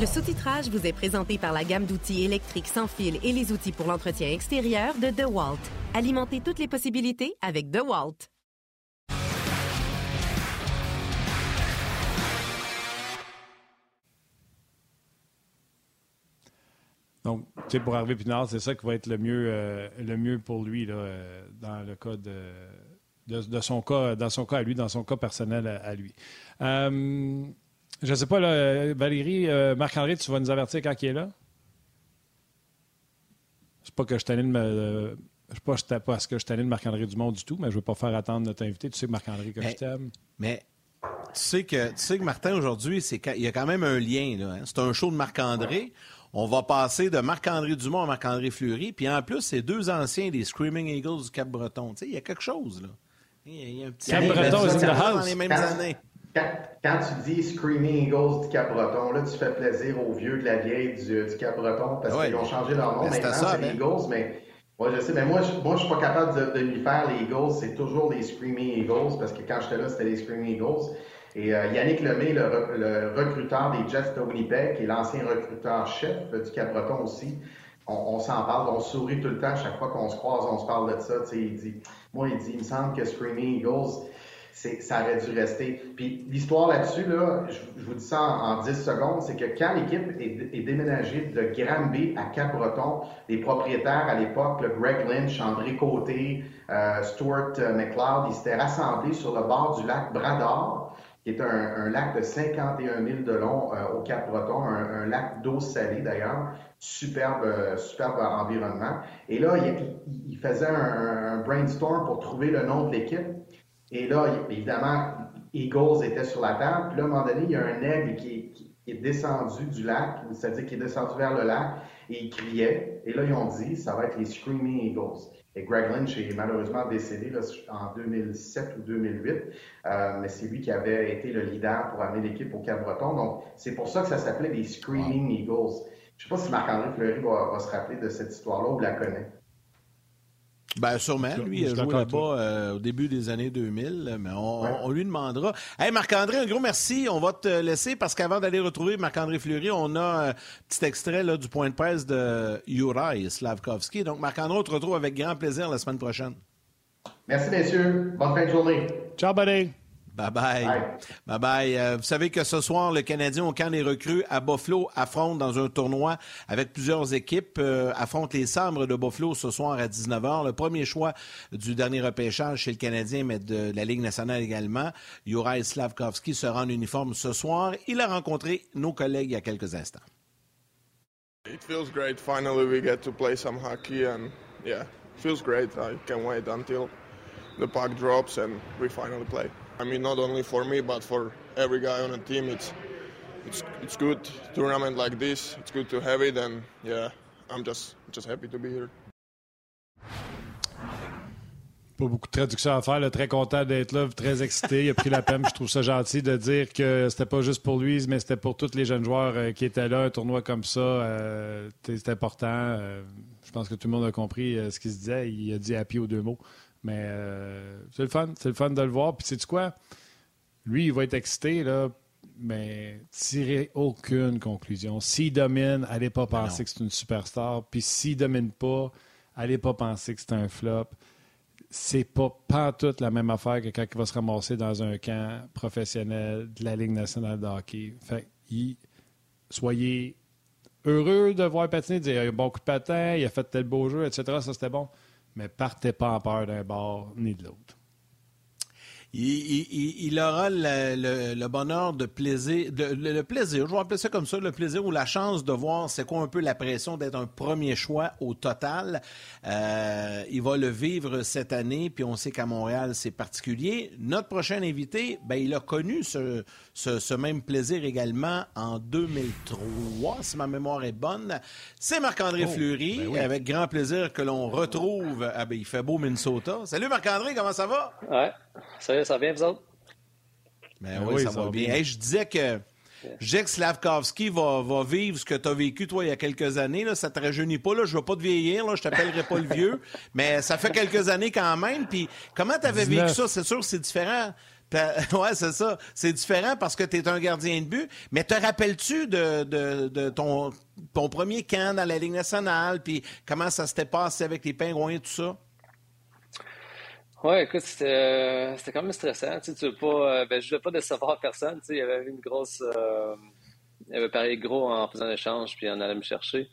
Le sous-titrage vous est présenté par la gamme d'outils électriques sans fil et les outils pour l'entretien extérieur de DeWalt. Alimentez toutes les possibilités avec DeWalt. Donc, tu sais, pour Harvey-Pinard, c'est ça qui va être le mieux pour lui là, dans le cas de son cas, dans son cas à lui, dans son cas personnel à lui. Je ne sais pas, là, Valérie, Marc-André, tu vas nous avertir quand il est là? C'est pas que je t'anime, parce que je t'anime Marc-André Dumont du tout, mais je ne veux pas faire attendre notre invité. Tu sais que Marc-André, que je t'aime. Mais... Tu sais que Martin, aujourd'hui, il y a quand même un lien. Là, hein? C'est un show de Marc-André. On va passer de Marc-André Dumont à Marc-André Fleury. Puis en plus, c'est 2 anciens des Screaming Eagles du Cap-Breton. Tu sais, il y a quelque chose. Là. Il y a un petit Cap-Breton, c'est une house. Dans les mêmes années. Quand tu dis Screaming Eagles du Cap-Breton, là, tu fais plaisir aux vieux de la vieille du Cap-Breton parce qu'ils ont changé leur nom. Maintenant, c'est les Eagles, mais... Oui, je sais, mais moi, je suis pas capable de lui faire les Eagles. C'est toujours les Screaming Eagles, parce que quand j'étais là, c'était les Screaming Eagles. Et Yannick Lemay, le recruteur des Jets de Winnipeg, qui est l'ancien recruteur-chef du Cap-Breton aussi, on s'en parle, on sourit tout le temps. Chaque fois qu'on se croise, on se parle de ça. Il dit, il me semble que Screaming Eagles, ça aurait dû rester. Puis l'histoire là-dessus, là, je vous dis ça en 10 secondes, c'est que quand l'équipe est déménagée de Granby à Cap-Breton, les propriétaires à l'époque, Greg Lynch, André Côté, Stuart McLeod, ils s'étaient rassemblés sur le bord du lac Brador, qui est un lac de 51 000 de long au Cap-Breton, un lac d'eau salée d'ailleurs, superbe environnement. Et là, ils faisaient un brainstorm pour trouver le nom de l'équipe. Et là, évidemment, Eagles était sur la table. Puis là, à un moment donné, il y a un aigle qui est descendu du lac, c'est-à-dire qui est descendu vers le lac, et il criait. Et là, ils ont dit, ça va être les Screaming Eagles. Et Greg Lynch est malheureusement décédé là, en 2007 ou 2008. Mais c'est lui qui avait été le leader pour amener l'équipe au Cap-Breton. Donc, c'est pour ça que ça s'appelait les Screaming Eagles. Je ne sais pas si Marc-André Fleury va se rappeler de cette histoire-là ou la connaît. Bien, sûrement. Lui, il a joué là-bas au début des années 2000, mais on lui demandera. Hey, Marc-André, un gros merci. On va te laisser parce qu'avant d'aller retrouver Marc-André Fleury, on a un petit extrait là, du point de presse de Juraj Slafkovský. Donc, Marc-André, on te retrouve avec grand plaisir la semaine prochaine. Merci, messieurs. Bonne fin de journée. Ciao, buddy. Bye-bye. Bye-bye. Vous savez que ce soir, le Canadien au camp des recrues à Buffalo affronte dans un tournoi avec plusieurs équipes, affronte les Sabres de Buffalo ce soir à 19h. Le premier choix du dernier repêchage chez le Canadien, mais de la Ligue nationale également. Juraj Slafkovský sera en uniforme ce soir. Il a rencontré nos collègues il y a quelques instants. It feels great. Finally, we get to play some hockey and yeah, it feels great. I can't wait until the puck drops and we finally play. I mean, not only for me, but for every guy on the team, it's good tournament like this. It's good to have it, and yeah, I'm just happy to be here. Pas beaucoup de traduction à faire. Là, très content d'être là, très excité. Il a pris la peine. Je trouve ça gentil de dire que c'était pas juste pour lui, mais c'était pour tous les jeunes joueurs qui étaient là. Un tournoi comme ça, c'est important. Je pense que tout le monde a compris ce qu'il se disait. Il a dit happy aux 2 mots. Mais c'est le fun de le voir. Puis sais-tu quoi? Lui, il va être excité, là, mais tirez aucune conclusion. S'il domine, allez pas penser que c'est une superstar. Puis s'il domine pas, allez pas penser que c'est un flop. C'est pas pantoute la même affaire que quand il va se ramasser dans un camp professionnel de la Ligue nationale de hockey. Fait soyez heureux de voir patiner, de dire il a un bon coup de patin, il a fait tel beau jeu, etc. Ça, c'était bon. Mais partez pas en peur d'un bord ni de l'autre. Il aura le bonheur de plaisir, le plaisir, je vais appeler ça comme ça, le plaisir ou la chance de voir c'est quoi un peu la pression d'être un premier choix au total. Il va le vivre cette année, puis on sait qu'à Montréal, c'est particulier. Notre prochain invité, ben il a connu ce même plaisir également en 2003, si ma mémoire est bonne. C'est Marc-André Fleury, ben oui. Avec grand plaisir que l'on retrouve. Ah ben, il fait beau Minnesota. Salut Marc-André, comment ça va? Ouais. Ça va bien, vous autres? Ben oui, ça va bien. Hey, je disais que Slafkovský va vivre ce que tu as vécu, toi, il y a quelques années. Là. Ça te rajeunit pas. Là. Je ne veux pas te vieillir. Là. Je ne t'appellerai pas le vieux. Mais ça fait quelques années quand même. Puis comment tu avais vécu ça? C'est sûr, c'est différent. Oui, c'est ça. C'est différent parce que tu es un gardien de but. Mais te rappelles-tu de ton premier camp dans la Ligue nationale? Puis comment ça s'était passé avec les Pingouins et tout ça? Oui, écoute, c'était quand même stressant. Tu veux pas, ben, je ne voulais pas décevoir personne. Il y avait une grosse. Il avait parié gros en faisant l'échange, puis on allait me chercher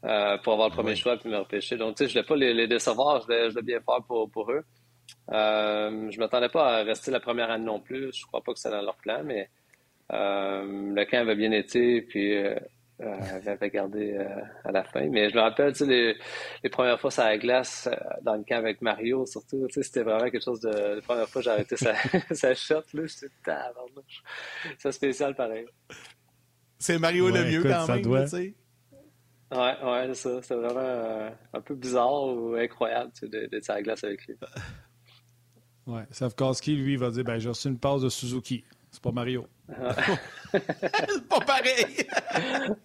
pour avoir le premier choix, puis me repêcher. Donc, tu sais, je ne voulais pas les décevoir, je voulais bien faire pour eux. Je ne m'attendais pas à rester la première année non plus. Je ne crois pas que c'était dans leur plan, mais le camp avait bien été, puis avait gardé à la fin. Mais je me rappelle, tu sais, les premières fois sur la glace, dans le camp avec Mario, surtout, tu sais, c'était vraiment quelque chose de... La première fois, j'ai arrêté sa shot, là, j'étais tabarnouche. C'est spécial, pareil. C'est Mario le mieux, quand même, tu sais. Ouais, ça. C'était vraiment un peu bizarre ou incroyable, tu sais, d'être sur la glace avec lui. Ouais, Slafkovský, lui, va dire, ben, j'ai reçu une passe de Suzuki. C'est pas Mario. C'est pas pareil.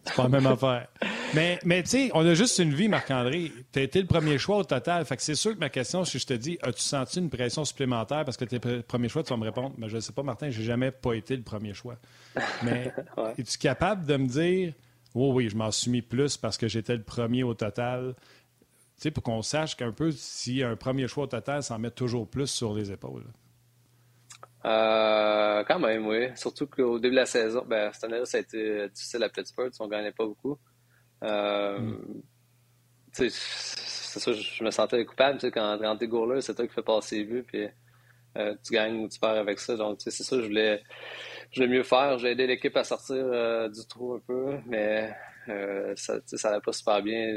C'est pas la même affaire. Mais tu sais, on a juste une vie, Marc-André. Tu as été le premier choix au total. Fait que c'est sûr que ma question, si je te dis, as-tu senti une pression supplémentaire parce que tu es le premier choix, tu vas me répondre, ben, je ne sais pas, Martin, j'ai jamais pas été le premier choix. Mais es-tu capable de me dire, oh oui, je m'en suis mis plus parce que j'étais le premier au total? Tu sais, pour qu'on sache qu'un peu, s'il y a un premier choix au total, ça en met toujours plus sur les épaules. Quand même, oui. Surtout qu'au début de la saison, ben, cette année-là, ça a été difficile à Pittsburgh. On ne gagnait pas beaucoup. Tu sais, c'est sûr, je me sentais coupable. Tu sais, quand André Gourleux, c'est toi qui fais passer les buts, puis tu gagnes ou tu perds avec ça. Donc, tu sais, c'est sûr, je voulais mieux faire. J'ai aidé l'équipe à sortir du trou un peu, mais ça n'allait pas super bien.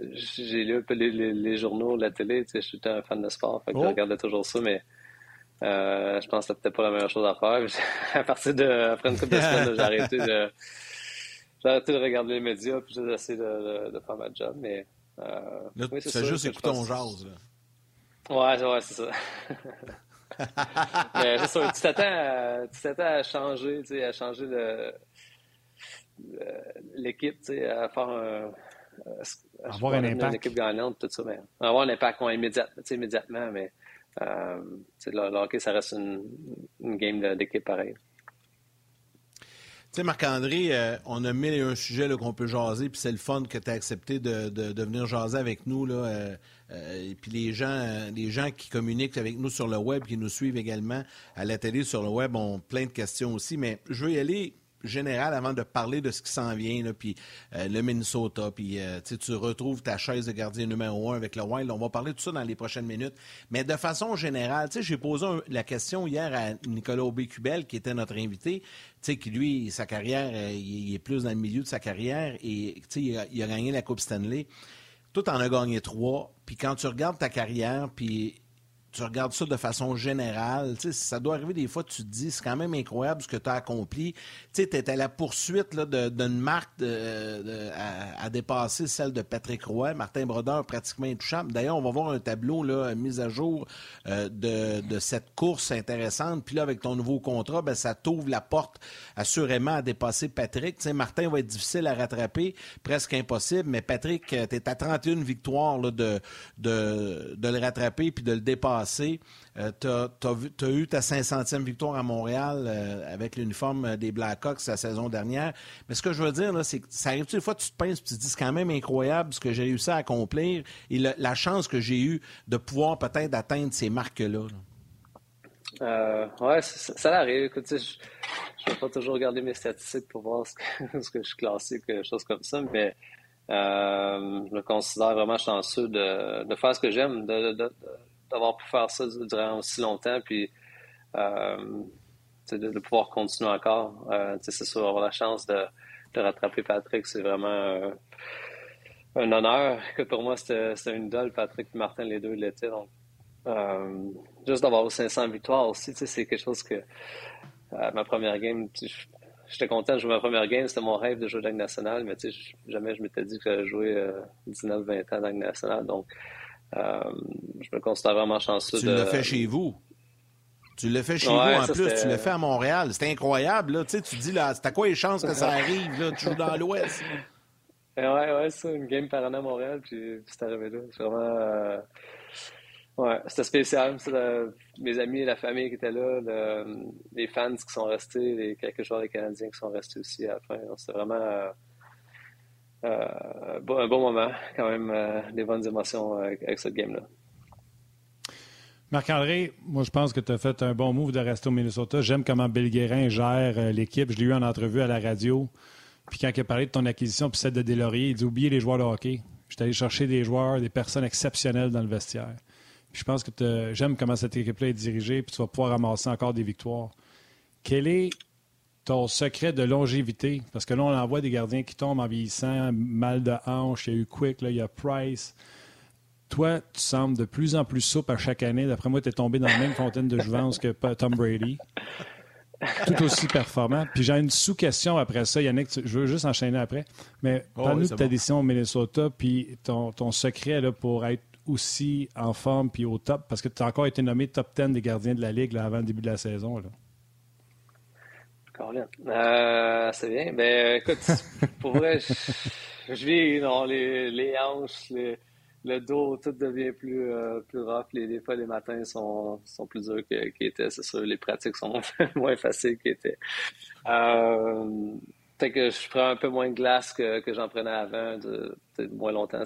J'ai lu un peu les journaux, la télé. Tu sais, je suis un fan de sport, fait que je regardais toujours ça, mais... je pense que c'était peut-être pas la meilleure chose à faire. À partir après une couple de semaines, j'ai arrêté de regarder les médias, puis j'ai essayé de faire ma job. Mais là, oui, c'est juste écouter ton jazz. Ouais, c'est ça. Mais c'est sûr, tu t'attends à changer, tu sais, à changer l'équipe, tu sais, à faire avoir un impact. Une équipe gagnante, tout ça, mais avoir un impact immédiatement, mais. Le hockey, ça reste une game d'équipe pareil. Tu sais, Marc-André, on a mis un sujet qu'on peut jaser, puis c'est le fun que tu as accepté de venir jaser avec nous. Là, et puis les gens qui communiquent avec nous sur le web, qui nous suivent également à la télé sur le web, ont plein de questions aussi. Mais je veux y aller général avant de parler de ce qui s'en vient, là, puis le Minnesota, puis tu retrouves ta chaise de gardien numéro 1 avec le Wild. On va parler de tout ça dans les prochaines minutes. Mais de façon générale, j'ai posé la question hier à Nicolas Aubé-Cubel, qui était notre invité, qui lui, sa carrière, il est plus dans le milieu de sa carrière, et il a gagné la Coupe Stanley. Toi, t'en as gagné 3, puis quand tu regardes ta carrière, puis... Tu regardes ça de façon générale. Tu sais, ça doit arriver des fois, tu te dis, c'est quand même incroyable ce que tu as accompli. Tu sais, tu es à la poursuite là, d'une marque à dépasser, celle de Patrick Roy. Martin Brodeur, pratiquement intouchable. D'ailleurs, on va voir un tableau là, mis à jour de cette course intéressante. Puis là, avec ton nouveau contrat, ben, ça t'ouvre la porte assurément à dépasser Patrick. Tu sais, Martin va être difficile à rattraper, presque impossible. Mais Patrick, tu es à 31 victoires là, de le rattraper puis de le dépasser. Tu as eu ta 500e victoire à Montréal avec l'uniforme des Blackhawks la saison dernière. Mais ce que je veux dire, là, c'est que ça arrive des fois, tu te pinces et tu te dis c'est quand même incroyable ce que j'ai réussi à accomplir et la chance que j'ai eue de pouvoir peut-être atteindre ces marques-là. Oui, ça arrive. Écoute, je ne vais pas toujours regarder mes statistiques pour voir ce que je suis classé, quelque chose comme ça, mais je me considère vraiment chanceux de faire ce que j'aime, d'avoir pu faire ça durant aussi longtemps, puis de pouvoir continuer encore. C'est sûr, avoir la chance de rattraper Patrick, c'est vraiment un honneur. Que pour moi, c'était une idole. Patrick et Martin, les deux l'étaient. Donc, juste d'avoir 500 victoires aussi, c'est quelque chose que ma première game, j'étais content de jouer ma première game. C'était mon rêve de jouer dans la Ligue nationale, mais jamais je m'étais dit que j'allais jouer 19-20 ans dans la Ligue nationale. Donc, je me considère vraiment chanceux. Tu l'as fait chez vous. Tu l'as fait chez vous en plus. C'était... Tu l'as fait à Montréal. C'était incroyable. Là. Tu te dis, là, c'est à quoi les chances que ça arrive? Là? Tu joues dans l'Ouest. Oui, c'est une game par an à Montréal. Puis c'est arrivé là. C'est vraiment... c'était spécial. Mes amis et la famille qui étaient là, les fans qui sont restés, quelques joueurs des Canadiens qui sont restés aussi à la fin. C'était vraiment un bon moment, quand même, des bonnes émotions avec cette game-là. Marc-André, moi, je pense que tu as fait un bon move de rester au Minnesota. J'aime comment Bill Guérin gère l'équipe. Je l'ai eu en entrevue à la radio. Puis quand il a parlé de ton acquisition puis celle de Deslauriers, il dit « Oubliez les joueurs de hockey. J'étais allé chercher des joueurs, des personnes exceptionnelles dans le vestiaire. » Je pense que j'aime comment cette équipe-là est dirigée, puis tu vas pouvoir ramasser encore des victoires. Quel est ton secret de longévité? Parce que là, on envoie des gardiens qui tombent en vieillissant, mal de hanche, il y a eu Quick, là, il y a Price. Toi, tu sembles de plus en plus souple à chaque année. D'après moi, tu es tombé dans la même fontaine de jouvence que Tom Brady. Tout aussi performant. Puis j'ai une sous-question après ça, Yannick, je veux juste enchaîner après. Mais parle-nous de ta décision au Minnesota, puis ton secret là, pour être aussi en forme puis au top, parce que tu as encore été nommé top 10 des gardiens de la Ligue là, avant le début de la saison. C'est bien. Ben, écoute, pour vrai, je vis les hanches, le dos, tout devient plus rough. Des fois, les matins sont plus durs qu'ils étaient. C'est sûr, les pratiques sont moins faciles qu'ils étaient. Peut-être que je prends un peu moins de glace que j'en prenais avant, peut-être moins longtemps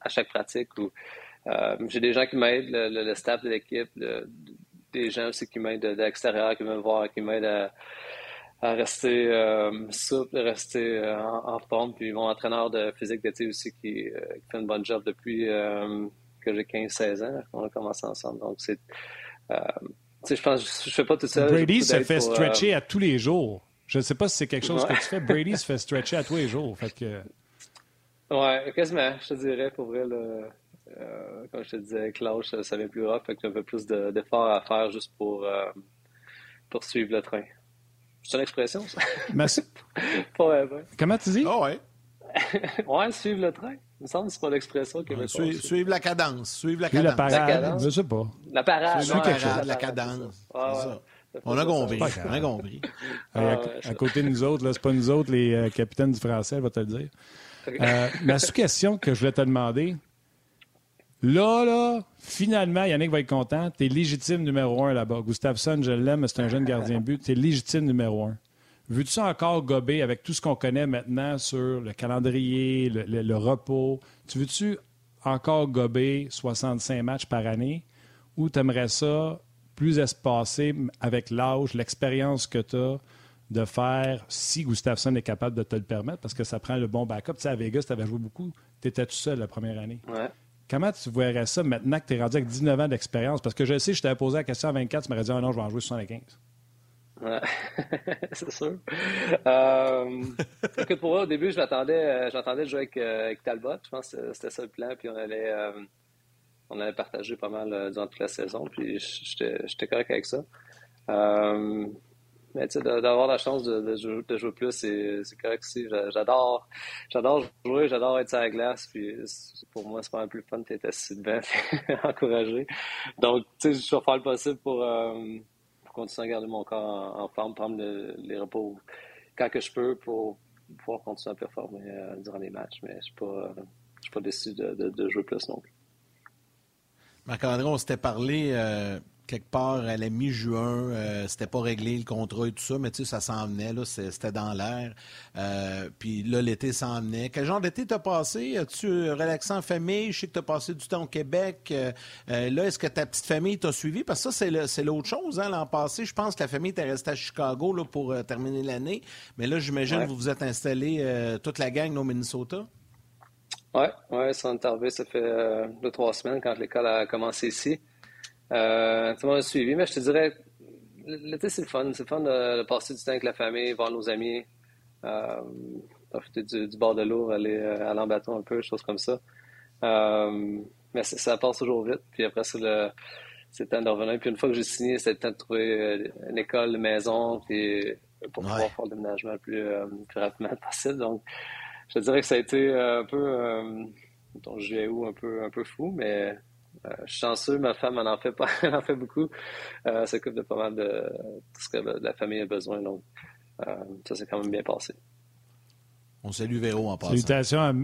à chaque pratique. J'ai des gens qui m'aident, le staff de l'équipe, des gens aussi qui m'aident de l'extérieur, qui viennent me voir, qui m'aident à rester souple, rester en forme. Puis mon entraîneur de physique d'été aussi qui fait une bonne job depuis que j'ai 15-16 ans. On a commencé ensemble. Donc, c'est. Je pense que je ne fais pas tout ça. Brady se fait stretcher à tous les jours. Je ne sais pas si c'est quelque chose que tu fais. Brady se fait stretcher à tous les jours. Fait que... Oui, quasiment, je te dirais. Pour vrai, comme je te disais, Claude, ça vient plus rough. Fait que j'ai un peu plus d'efforts à faire juste pour suivre le train. C'est une expression, ça? Merci. Comment tu dis? Oh, ouais. Ouais, suivre le train. Il me semble que c'est pas l'expression qui suivre la cadence. Suivre la cadence. La parade. Je ne sais pas. La parade. Suivre quelque chose. La cadence. C'est ça. On a compris. À côté de nous autres, là, c'est pas nous autres les capitaines du français, elle va te le dire. Ma sous-question que je voulais te demander, là, finalement, Yannick va être content, t'es légitime numéro 1 là-bas. Gustavsson, je l'aime, mais c'est un jeune gardien de but, t'es légitime numéro 1. Veux-tu encore gober avec tout ce qu'on connaît maintenant sur le calendrier, le repos? Tu veux-tu encore gober 65 matchs par année ou t'aimerais ça plus espacé avec l'âge, l'expérience que tu as de faire si Gustavsson est capable de te le permettre, parce que ça prend le bon backup. Tu sais, à Vegas, tu avais joué beaucoup, tu étais tout seul la première année. Ouais. Comment tu verrais ça maintenant que tu es rendu avec 19 ans d'expérience? Parce que je sais, je t'avais posé la question à 24, tu m'aurais dit « Ah non, je vais en jouer 75. » Ouais. C'est sûr. Écoute, pour moi, au début, j'entendais jouer avec Talbot. Je pense que c'était ça le plan, puis on allait... On avait partagé pas mal durant toute la saison, puis j'étais correct avec ça. Mais tu sais, d'avoir la chance de jouer plus, c'est correct aussi. J'adore jouer, j'adore être sur la glace, puis pour moi, c'est pas le plus fun d'être assis devant, encouragé. Donc, tu sais, je vais faire le possible pour continuer à garder mon corps en forme, prendre les repos quand que je peux pour pouvoir continuer à performer durant les matchs, mais je suis pas déçu de jouer plus non plus. Marc-André, on s'était parlé quelque part à la mi-juin. C'était pas réglé, le contrat et tout ça, mais tu sais, ça s'en venait, là, c'était dans l'air. Puis là, l'été s'en venait. Quel genre d'été t'as passé? As-tu relaxé en famille? Je sais que t'as passé du temps au Québec. Là, est-ce que ta petite famille t'a suivi? Parce que ça, c'est l'autre chose. Hein? L'an passé, je pense que la famille était restée à Chicago là, pour terminer l'année. Mais là, j'imagine que vous vous êtes installés toute la gang au Minnesota. Oui, ça est arrivé, ça fait 2-3 semaines quand l'école a commencé ici. Tout le monde a suivi, mais je te dirais, l'été, c'est le fun. C'est le fun de passer du temps avec la famille, voir nos amis, profiter du bord de l'eau, aller à l'embâton un peu, choses comme ça. Mais ça passe toujours vite. Puis après, c'est le temps de revenir. Puis une fois que j'ai signé, c'est le temps de trouver une école, une maison, puis pour pouvoir faire le déménagement le plus rapidement possible. Donc, je dirais que ça a été un peu, ton GAO un peu fou, mais je suis chanceux. Ma femme en fait beaucoup. Elle s'occupe de pas mal de tout ce que la famille a besoin. Donc, ça s'est quand même bien passé. On salue Véro en passant.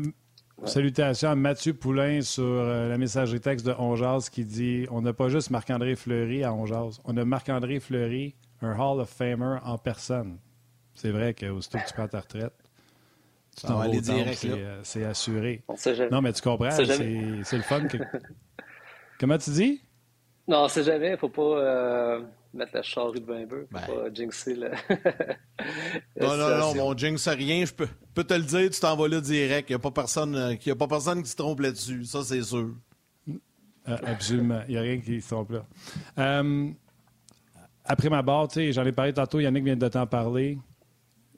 Salutations à Mathieu Poulain sur la messagerie texte de Onjaz qui dit « On n'a pas juste Marc-André Fleury à Onjaz, on a Marc-André Fleury, un Hall of Famer en personne. » C'est vrai qu'aussitôt que tu prends ta retraite, tu t'en vas aller direct, c'est assuré. Non, mais tu comprends, c'est le fun. Que... Comment tu dis? Non, on sait jamais, il ne faut pas... mettre la charrue de Bain-Bœuf, pas jinxer là. Non, on jinxe rien. Je peux te le dire, tu t'en vas là direct. Il n'y a pas personne qui se trompe là-dessus. Ça, c'est sûr. Absolument. Il n'y a rien qui se trompe là. Après ma barre, j'en ai parlé tantôt. Yannick vient de t'en parler.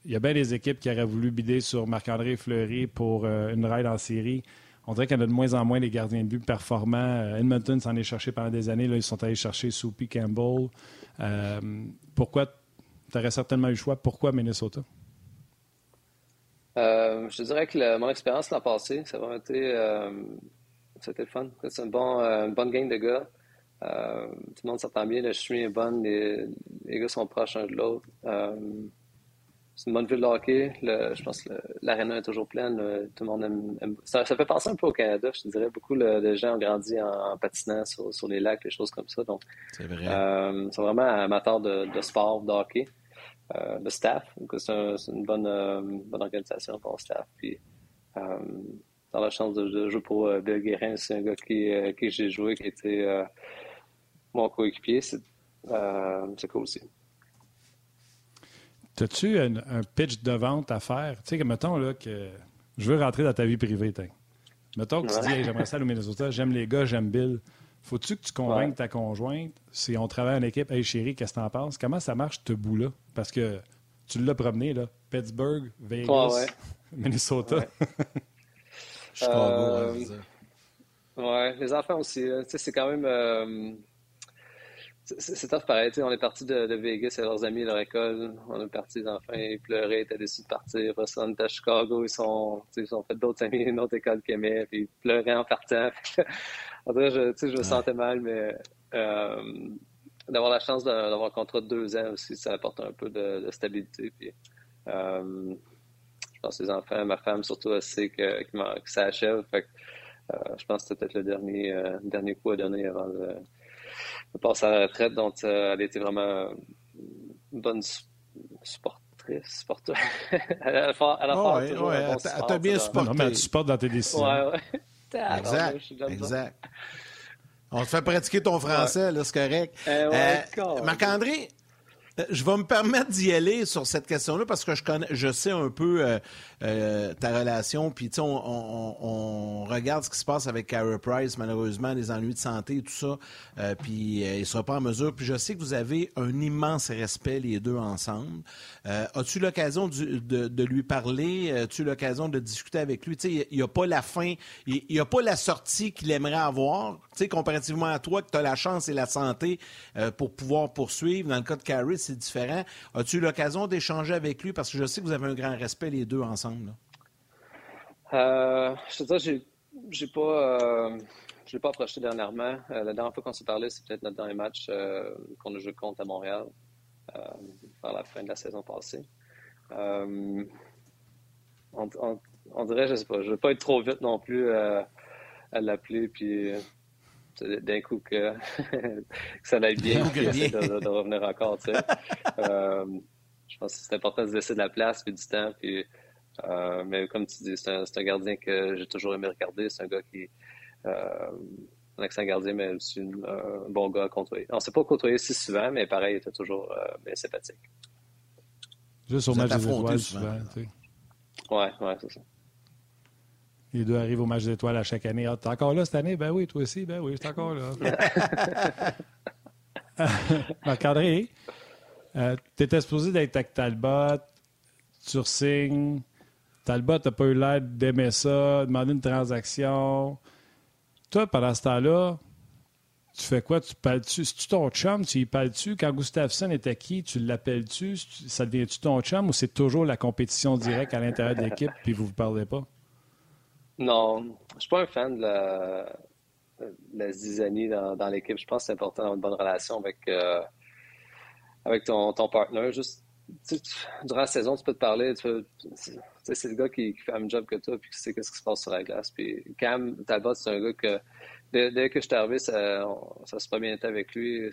Il y a bien des équipes qui auraient voulu bider sur Marc-André Fleury pour une ride en série. On dirait qu'il y en a de moins en moins des gardiens de but performants. Edmonton s'en est cherché pendant des années. Là, ils sont allés chercher Soupy, Campbell. Pourquoi? Tu aurais certainement eu le choix. Pourquoi Minnesota? Je dirais que mon expérience l'an passé, ça a vraiment été c'était le fun. C'est une bonne gang de gars. Tout le monde s'entend bien. La chimie est bonne. Les gars sont proches un de l'autre. C'est une bonne ville de hockey. Je pense que l'aréna est toujours pleine. Tout le monde aime. Ça fait penser un peu au Canada, je te dirais. Beaucoup de gens ont grandi en patinant sur les lacs, des choses comme ça. Donc, c'est vrai. Ils sont vraiment amateurs de sport, de hockey, de staff. Donc, c'est une bonne organisation pour le staff. Puis, dans la chance de jouer pour Bill Guérin, c'est un gars qui j'ai joué, qui était mon coéquipier. C'est cool aussi. T'as-tu un pitch de vente à faire? Tu sais, mettons là, que je veux rentrer dans ta vie privée. Mettons que tu dis hey, « J'aimerais ça aller au Minnesota, j'aime les gars, j'aime Bill. » Faut-tu que tu convainques ta conjointe si on travaille en équipe? « Hey chérie, qu'est-ce que t'en penses? » Comment ça marche ce bout-là? Parce que tu l'as promené, là. Pittsburgh, Vegas, Minnesota. Chicago, les enfants aussi. Tu sais, c'est quand même... C'est tough pareil. On est parti de Vegas et leurs amis, leur école. On est parti, les enfants, ils pleuraient, ils étaient déçus de partir. Après ça, on était à Chicago, ils ont fait d'autres amis, une autre école qu'ils aimaient, puis ils pleuraient en partant. En vrai, je me sentais mal, mais d'avoir la chance d'avoir un contrat de 2 ans aussi, ça apporte un peu de stabilité. Puis, je pense que les enfants, ma femme surtout, elle sait que ça achève. Fait que, je pense que c'était peut-être le dernier coup à donner avant de passer à la retraite, donc elle était vraiment une bonne supportrice. Elle t'a bien supporté. Non, mais elle te supporte dans tes décisions. Exact. On te fait pratiquer ton français, là, c'est correct. Marc-André, je vais me permettre d'y aller sur cette question-là parce que je sais un peu ta relation. Puis, tu sais, on regarde ce qui se passe avec Carey Price, malheureusement, les ennuis de santé et tout ça. Puis, il ne sera pas en mesure. Puis, je sais que vous avez un immense respect, les deux, ensemble. As-tu l'occasion de lui parler? As-tu l'occasion de discuter avec lui? Tu sais, il n'y a pas la fin, il n'y a pas la sortie qu'il aimerait avoir. Tu sais, comparativement à toi, que tu as la chance et la santé pour pouvoir poursuivre. Dans le cas de Carey, c'est différent. As-tu eu l'occasion d'échanger avec lui? Parce que je sais que vous avez un grand respect les deux ensemble. Je te dis, je ne l'ai pas approché dernièrement. La dernière fois qu'on s'est parlé, c'est peut-être notre dernier match qu'on a joué contre à Montréal vers la fin de la saison passée. On dirait, je ne sais pas, je ne veux pas être trop vite non plus à l'appeler puis... d'un coup que ça aille bien, puis de revenir encore, tu sais. Je pense que c'est important de laisser de la place et du temps. Puis, mais comme tu dis, c'est un gardien que j'ai toujours aimé regarder. C'est un gars qui un excellent gardien, mais aussi un bon gars à côtoyer. On ne s'est pas côtoyé si souvent, mais pareil, il était toujours bien sympathique. Juste au match des étoiles souvent, tu sais. Oui, c'est ça. Les deux arrivent au match des étoiles à chaque année. Ah, t'es encore là cette année? Ben oui, toi aussi. Ben oui, je suis encore là. Marc-André, Tu étais supposé d'être avec Talbot, tu re-signes. Talbot n'a pas eu l'air d'aimer ça, demander une transaction. Toi, pendant ce temps-là, tu fais quoi? Tu parles-tu? C'est-tu ton chum? Tu y parles-tu? Quand Gustavsson est acquis, tu l'appelles-tu? Ça devient-tu ton chum ou c'est toujours la compétition directe à l'intérieur de l'équipe puis vous ne vous parlez pas? Non, je suis pas un fan de la zizanie dans l'équipe. Je pense que c'est important d'avoir une bonne relation avec ton partenaire. Juste, durant la saison, tu peux te parler. C'est le gars qui fait un job que toi puis qui sait ce qui se passe sur la glace. Puis Cam Talbot, c'est un gars que dès que je suis arrivé, ça s'est pas bien été avec lui.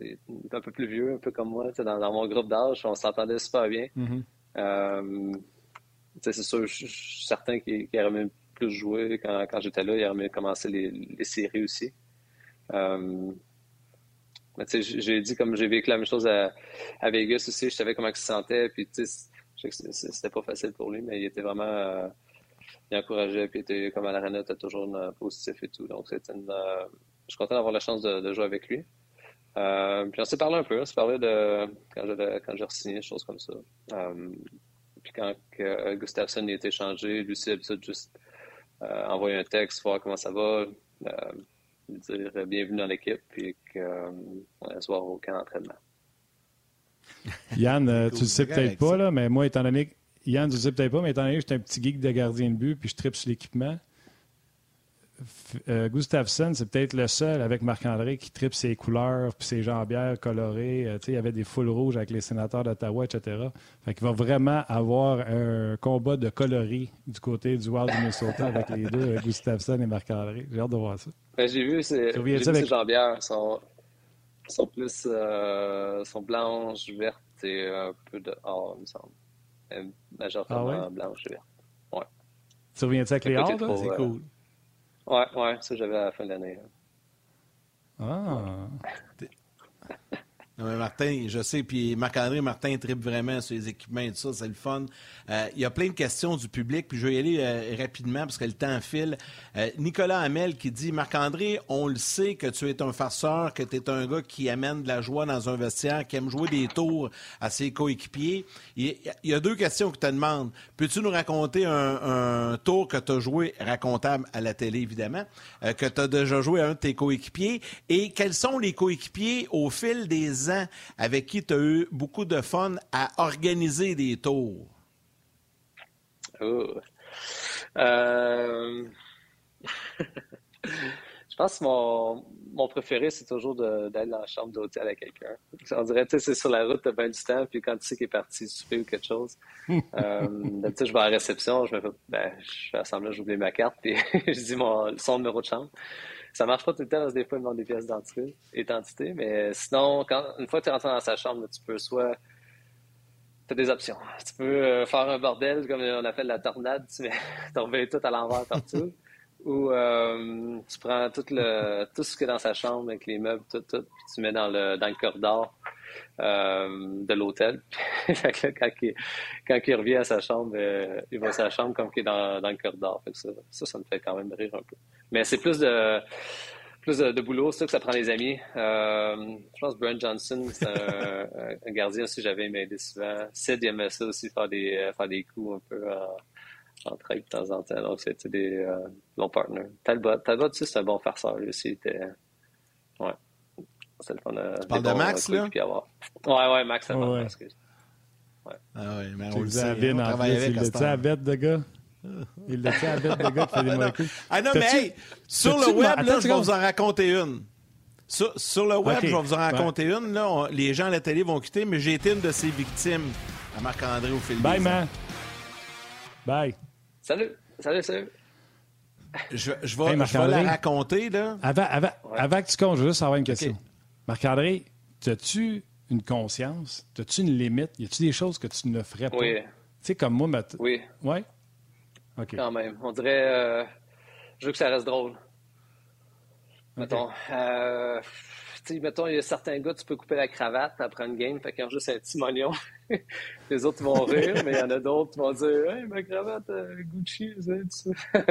Il est un peu plus vieux, un peu comme moi. Dans mon groupe d'âge, on s'entendait super bien. Mm-hmm. C'est sûr, je suis certain qu'il aurait même plus joué quand j'étais là. Il aurait même commencé les séries aussi. Mais j'ai dit, comme j'ai vécu la même chose à Vegas aussi, je savais comment il se sentait. Puis, c'était pas facile pour lui, mais il était vraiment... il encourageait, puis il était comme à l'arena, il était toujours positif et tout. Donc, je suis content d'avoir la chance de jouer avec lui. Puis, on s'est parlé un peu. On s'est parlé de quand j'ai re-signé, des choses comme ça. Puis quand Gustavsson a été échangé, lui aussi, d'habitude, juste envoyer un texte, voir comment ça va, lui dire bienvenue dans l'équipe, puis qu'on allait se voir au camp d'entraînement. Yann, tu le sais peut-être pas, là, mais moi, étant donné Yann, tu le sais peut-être pas, mais étant donné que j'étais un petit geek de gardien de but, puis je tripe sur l'équipement, Gustavsson, c'est peut-être le seul avec Marc-André qui tripe ses couleurs puis ses jambières colorées. Il y avait des foules rouges avec les sénateurs d'Ottawa, etc. Fait qu'il va vraiment avoir un combat de coloris du côté du Wild du Minnesota avec les deux, Gustavsson et Marc-André. J'ai hâte de voir ça. Ben, j'ai vu ces jambières. Sont plus sont blanches, vertes et un peu de or, il me semble. Majoritairement blanche et verte. Ouais. Tu reviens-tu avec les or, là? C'est cool. Ouais, ça j'avais à la fin de l'année. Ah! Non, mais Martin, je sais, puis Marc-André Martin tripe vraiment sur les équipements et tout ça, c'est le fun. Il y a plein de questions du public, puis je vais y aller rapidement parce que le temps file. Nicolas Hamel qui dit « Marc-André, on le sait que tu es un farceur, que tu es un gars qui amène de la joie dans un vestiaire, qui aime jouer des tours à ses coéquipiers. » Il y a deux questions que tu te demandes. Peux-tu nous raconter un tour que tu as joué, racontable à la télé évidemment, que tu as déjà joué à un de tes coéquipiers? Et quels sont les coéquipiers au fil des avec qui tu as eu beaucoup de fun à organiser des tours? Oh. Je pense que mon préféré, c'est toujours d'aller dans la chambre d'hôtel avec quelqu'un. On dirait que c'est sur la route, tu as bien du temps, puis quand tu sais qu'il est parti souper ou quelque chose, d'habitude, je vais à la réception, je fais semblant, j'oublie ma carte, puis je dis son numéro de chambre. Ça marche pas tout le temps parce que des fois, ils demandent des pièces d'identité. Mais sinon, une fois que tu es rentré dans sa chambre, là, tu peux soit... Tu as des options. Tu peux faire un bordel, comme on appelle la tornade. Tu mets ton vélo tout à l'envers partout. Ou tu prends tout ce qui est dans sa chambre avec les meubles, tout. Puis tu mets dans le corridor de l'hôtel. Quand il revient à sa chambre, il va à sa chambre comme qu'il est dans le corridor. Fait que ça me fait quand même rire un peu. Mais c'est plus de boulot, c'est sûr que ça prend les amis. Je pense que Brian Johnson, c'est un gardien aussi, j'avais aimé souvent. Sid, il aimait ça aussi, faire des coups un peu en trade de temps en temps. Donc, c'était des bons partners. Talbot aussi, c'est un bon farceur. Lui aussi, il était... Ouais. C'est le fun. Tu parles de Max, là? Ouais, Max, ouais. Parce que... Ouais. Ah oui, mais on le sait, on travaille avec. Il était à bête de gars. Il le tient à bête de gars qui fait des molécules. Ah non, mais hey, sur le web, là, je vais vous en raconter une. Sur le web, je vais vous en raconter une. Là, les gens à la télé vont quitter, mais j'ai été une de ses victimes à Marc-André au fil. Bye, man. Bye. Salut. Je vais la raconter, là. Avant que tu comptes, je veux juste avoir une question. Okay. Marc-André, as-tu une conscience? As-tu une limite? Y a-tu des choses que tu ne ferais pas? Oui. Tu sais, comme moi, ma... Oui. Oui? Okay. Quand même. On dirait... je veux que ça reste drôle. Mettons. Mettons, il y a certains gars, tu peux couper la cravate après une game, fait qu'ils ont juste un petit mignon. Les autres vont rire, mais il y en a d'autres qui vont dire « Hey, ma cravate, Gucci, vous savez, tout ça. »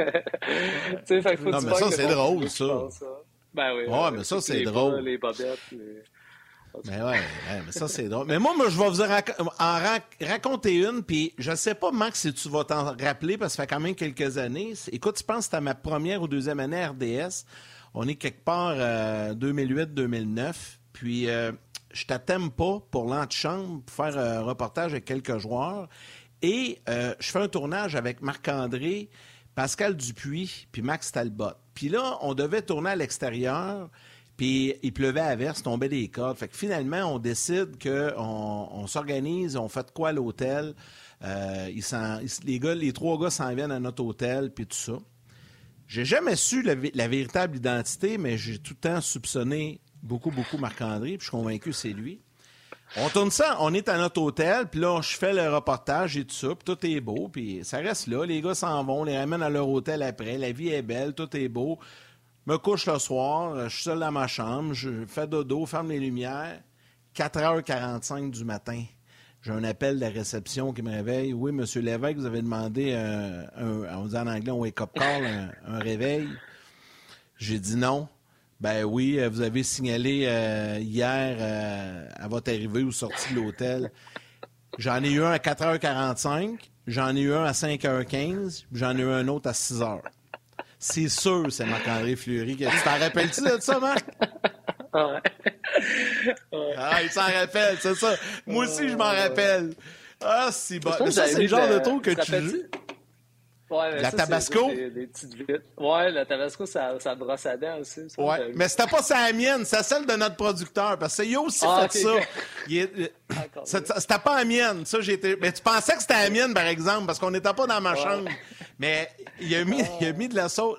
Fait qu'il faut... Non, mais ça, c'est drôle, ça. Ben oui. Ouais, mais ça, c'est drôle. Les bobettes, les... Mais ouais, mais ça, c'est drôle. Mais moi, je vais vous en raconter une, puis je sais pas, Max, si tu vas t'en rappeler, parce que ça fait quand même quelques années. Écoute, je pense que c'était ma première ou deuxième année à RDS. On est quelque part 2008-2009. Puis, je t'attends pas pour l'antichambre pour faire un reportage avec quelques joueurs. Et je fais un tournage avec Marc-André, Pascal Dupuis, puis Max Talbot. Puis là, on devait tourner à l'extérieur. Puis il pleuvait à verse, tombait des cordes. Fait que finalement, on décide qu'on s'organise, on fait de quoi à l'hôtel. Les trois gars s'en viennent à notre hôtel, puis tout ça. J'ai jamais su la véritable identité, mais j'ai tout le temps soupçonné beaucoup Marc-André, puis je suis convaincu que c'est lui. On tourne ça, on est à notre hôtel, puis là, je fais le reportage et tout ça, puis tout est beau, puis ça reste là. Les gars s'en vont, on les ramène à leur hôtel après. La vie est belle, tout est beau. Me couche le soir, je suis seul dans ma chambre, je fais dodo, ferme les lumières. 4h45 du matin, j'ai un appel de la réception qui me réveille. Oui, M. Lévesque, vous avez demandé, on dit en anglais, un wake-up call, un réveil. J'ai dit non. Ben oui, vous avez signalé hier à votre arrivée ou sortie de l'hôtel. J'en ai eu un à 4h45, j'en ai eu un à 5h15, j'en ai eu un autre à 6h. C'est sûr, c'est Marc-André Fleury. Tu t'en rappelles-tu de ça, Marc? Ouais. Ah, il s'en rappelle, c'est ça. Moi aussi, je m'en rappelle. Ah, c'est bon. Mais ça, c'est le genre de truc que tu joues. Ouais, mais la Tabasco? Des petites vites. Ouais, la Tabasco, ça brosse à dents aussi. Ça, ouais, mais c'était pas sa mienne, c'est celle de notre producteur, parce qu'il a aussi fait ça. C'était pas la mienne, ça, mais tu pensais que c'était la mienne, par exemple, parce qu'on n'était pas dans ma chambre. Mais il a mis de la sauce.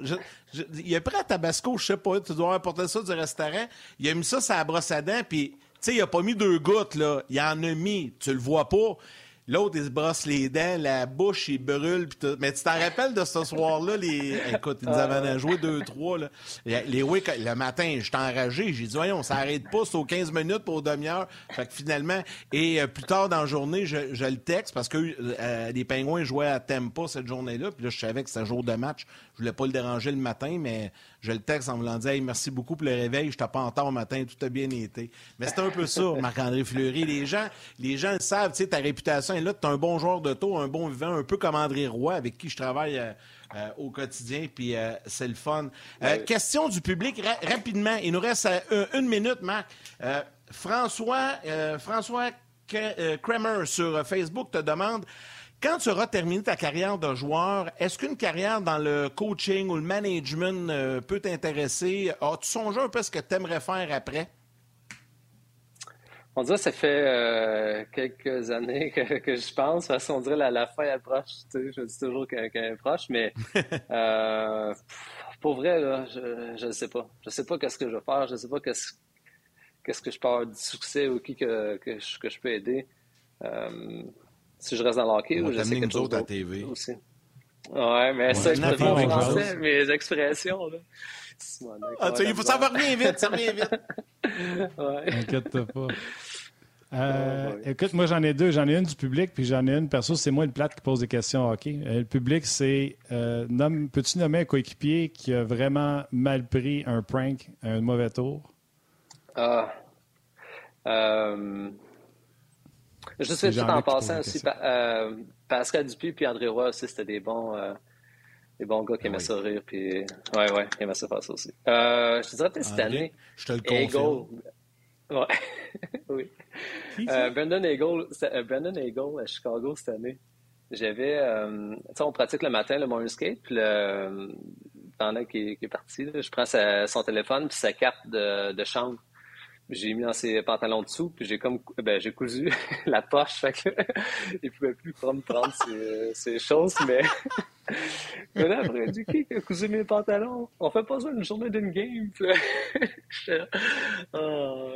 Il a pris la Tabasco, je sais pas, tu dois apporter ça du restaurant. Il a mis ça sur la brosse à dents, puis, tu sais, il a pas mis 2 gouttes, là. Il en a mis, tu le vois pas. L'autre, il se brosse les dents, la bouche, il brûle. Pis tout. Mais tu t'en rappelles de ce soir-là? Écoute, ils nous avaient joué 2-3. Là. Le matin, j'étais enragé. J'ai dit, voyons, on s'arrête pas. C'est aux 15 minutes pour demi-heure. Fait que finalement, et plus tard dans la journée, je le texte parce que les Pingouins jouaient à Tampa cette journée-là. Puis là, je savais que c'était jour de match. Je voulais pas le déranger le matin, mais je le texte en voulant dire, hey, merci beaucoup pour le réveil. Je t'ai pas en retard au matin. Tout a bien été. Mais c'est un peu ça, Marc-André Fleury. Les gens le savent, tu sais, ta réputation. Là, tu es un bon joueur de taux, un bon vivant, un peu comme André Roy, avec qui je travaille au quotidien, puis c'est le fun. Oui. Question du public, rapidement. Il nous reste une minute, Marc. François Kramer sur Facebook te demande, quand tu auras terminé ta carrière de joueur, est-ce qu'une carrière dans le coaching ou le management peut t'intéresser? As-tu songé un peu à ce que tu aimerais faire après? On dirait que ça fait quelques années que je pense. De toute façon, on dirait la fin approche. Tu sais, je dis toujours qu'elle approche, mais pour vrai, là, je ne sais pas. Je ne sais pas qu'est-ce que je vais faire. Je ne sais pas qu'est-ce que je peux avoir du succès ou qui que je peux aider. Si je reste dans le hockey ou je sais quelque chose d'autre. TV. Aussi. Ouais, mais ça, je préfère en français, mes expressions, là. Ça va revenir vite, ça revient vite. Ouais. Inquiète-toi pas. Écoute, moi, j'en ai deux. J'en ai une du public, puis j'en ai une perso. C'est moi, le plate, qui pose des questions hockey. Le public, c'est peux-tu nommer un coéquipier qui a vraiment mal pris un prank, un mauvais tour? Juste vite en passant aussi, Pascal Dupuis puis André Roy aussi, c'était des bons gars qui aimaient ça rire. Puis... Ouais, ils aimaient ça faire ça aussi. Je te dirais peut-être cette année. Je te le confirme. Ouais. Oui. Brandon Eagle à Chicago cette année. J'avais... tu sais, on pratique le matin le morning skate. Puis le... T'en as qui est parti. Là. Je prends son téléphone puis sa carte de chambre. J'ai mis dans ses pantalons dessous, puis j'ai cousu la poche, fait que il pouvait plus prendre ses choses, mais là, après, il dit, qui a cousu mes pantalons? On fait pas ça une journée d'une game, puis là...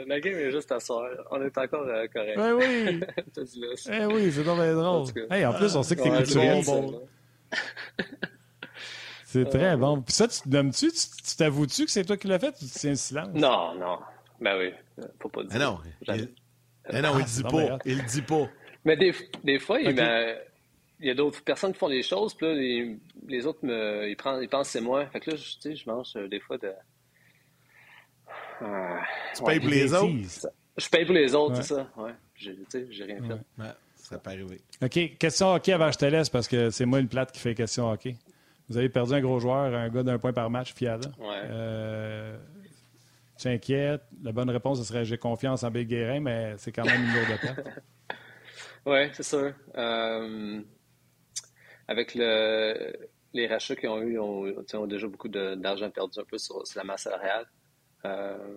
la game est juste à soir, on est encore correct. Ben oui! Oui, c'est dans les drôles. En plus, on sait que t'es culturel. C'est très bon. Puis ça, tu te nommes-tu? Tu t'avoues-tu que c'est toi qui l'as fait, ou tu tiens le silence? Non. Ben oui, faut pas le dire. Non, il dit pas. Il dit pas. Mais des fois, il y a d'autres personnes qui font des choses, puis là, les autres, ils pensent c'est moi. Fait que là, je mange des fois de... Tu payes pour les autres? Je paye pour les autres, c'est ça. Ouais. J'ai rien fait. Ouais. Ça serait pas arrivé. OK, question hockey avant que je te laisse, parce que c'est moi le plate qui fait question hockey. Vous avez perdu un gros joueur, un gars d'1 point par match, Fiala. Ouais. Tu t'inquiètes? La bonne réponse, ce serait j'ai confiance en Bill Guérin, mais c'est quand même une lourde perte. Oui, c'est sûr. Avec les rachats qu'ils ont eu, ils ont déjà beaucoup d'argent perdu un peu sur la masse salariale.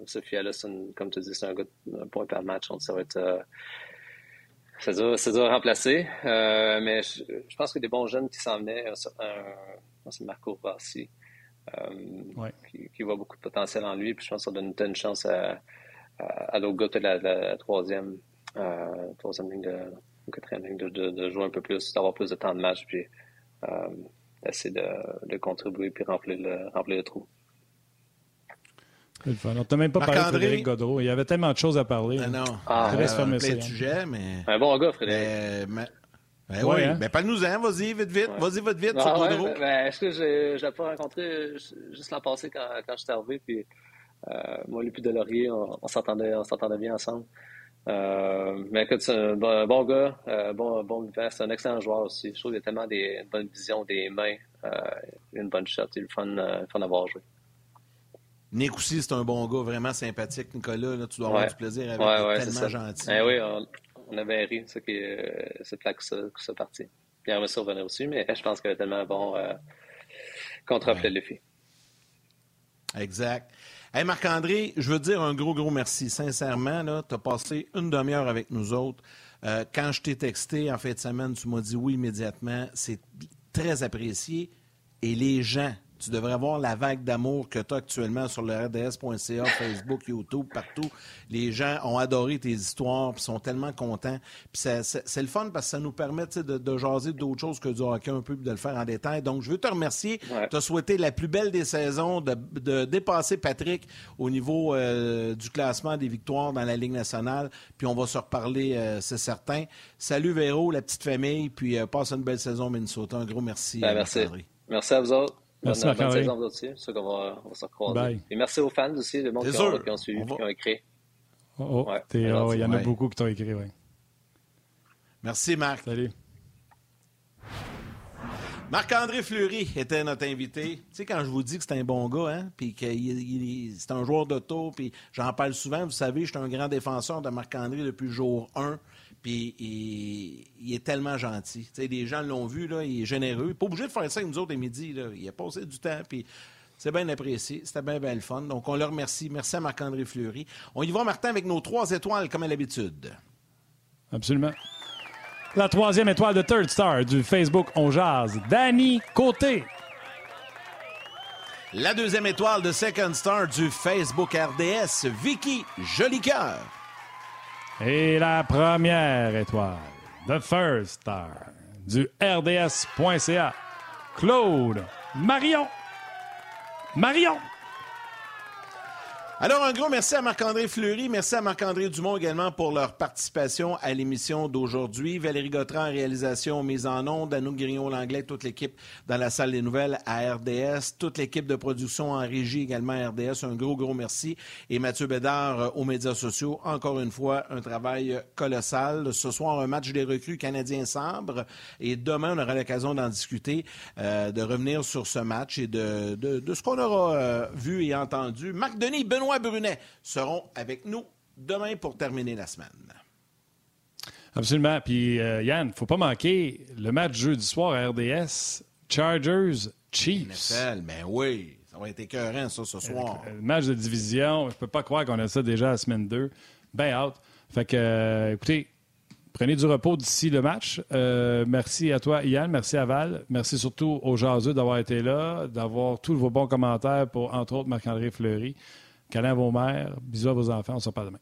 Ce Fiala, comme tu dis, c'est un gars d'1 point par match. Donc ça va être... C'est dur à remplacer, mais je pense que des bons jeunes qui s'en venaient, c'est Marco Rossi, qui voit beaucoup de potentiel en lui, puis je pense que ça donne une chance à l'autre gars, peut-être la troisième ligne, ou quatrième ligne, de jouer un peu plus, d'avoir plus de temps de match, puis d'essayer de contribuer, puis remplir le trou. On ne t'a même pas parlé de Frédéric Gaudreau. Il y avait tellement de choses à parler. Non. Plein de sujets, mais... Un bon gars, Frédéric. Oui, hein? Mais parle-nous-en. Vas-y, vite. Ouais. Vas-y, vite, sur Gaudreau. Ben, est-ce que je l'ai pas rencontré juste l'an passé quand je suis arrivé? Puis, moi, lui et Delaurier, on s'entendait bien ensemble. Mais écoute, c'est un bon gars, bon vivant. C'est un excellent joueur aussi. Je trouve qu'il a tellement une bonne vision des mains, une bonne shot. C'est le fun d'avoir joué. Nick aussi, c'est un bon gars, vraiment sympathique. Nicolas, là, tu dois avoir du plaisir avec lui, tellement gentil. Eh oui, on avait ri, ça qui c'est plaque que ça partie. Il aimerait ça revenir aussi, mais je pense qu'il avait tellement un bon contrat pour le défi. Exact. Hey Marc-André, je veux te dire un gros merci. Sincèrement, tu as passé une demi-heure avec nous autres. Quand je t'ai texté en fin de semaine, tu m'as dit oui immédiatement. C'est très apprécié. Et les gens... Tu devrais voir la vague d'amour que tu as actuellement sur le RDS.ca, Facebook, YouTube, partout. Les gens ont adoré tes histoires et sont tellement contents. Puis c'est le fun parce que ça nous permet de jaser d'autres choses que du hockey un peu et de le faire en détail. Donc, je veux te remercier. Ouais. Te souhaiter la plus belle des saisons, de dépasser Patrick au niveau du classement des victoires dans la Ligue nationale. Puis on va se reparler, c'est certain. Salut Véro, la petite famille. Puis passe une belle saison Minnesota. Un gros merci. Ben, merci. Merci à vous autres. Merci Marc-André. C'est qu'on va se croiser. Et merci aux fans aussi, le monde qui ont suivi, qui ont écrit. Il y en a beaucoup qui t'ont écrit, oui. Merci Marc. Salut. Marc-André Fleury était notre invité. Tu sais, quand je vous dis que c'est un bon gars, hein, puis que c'est un joueur de tour, puis j'en parle souvent, vous savez, je suis un grand défenseur de Marc-André depuis le jour 1. Puis il est tellement gentil. Tu sais, les gens l'ont vu, là, il est généreux. Il n'est pas obligé de faire ça avec nous autres à midi. Là. Il a passé du temps, puis c'est bien apprécié. C'était bien le fun. Donc, on le remercie. Merci à Marc-André Fleury. On y va, Martin, avec nos 3 étoiles, comme à l'habitude. Absolument. La 3e étoile de Third Star du Facebook On Jase, Danny Côté. La 2e étoile de Second Star du Facebook RDS, Vicky Jolicoeur. Et la 1e étoile, The First Star, du RDS.ca, Claude Marion! Alors, un gros merci à Marc-André Fleury, merci à Marc-André Dumont également pour leur participation à l'émission d'aujourd'hui. Valérie Gautran, réalisation, mise en onde, Anouk Grignon-Langlais, toute l'équipe dans la salle des nouvelles à RDS, toute l'équipe de production en régie également à RDS, un gros merci. Et Mathieu Bédard aux médias sociaux, encore une fois, un travail colossal. Ce soir, un match des recrues Canadiens-Sabres et demain, on aura l'occasion d'en discuter, de revenir sur ce match et de ce qu'on aura vu et entendu. Marc Denis, Benoît Brunet seront avec nous demain pour terminer la semaine. Absolument. Puis Yann, il ne faut pas manquer le match jeudi soir à RDS, Chargers-Chiefs. NFL, mais oui, ça va être écœurant ça ce soir. Le match de division, je ne peux pas croire qu'on a ça déjà la semaine 2. Ben out. Fait que, écoutez, prenez du repos d'ici le match. Merci à toi Yann, merci à Val, merci surtout aux jaseux d'avoir été là, d'avoir tous vos bons commentaires pour entre autres Marc-André Fleury. Câlin à vos mères, bisous à vos enfants, on se reparle demain.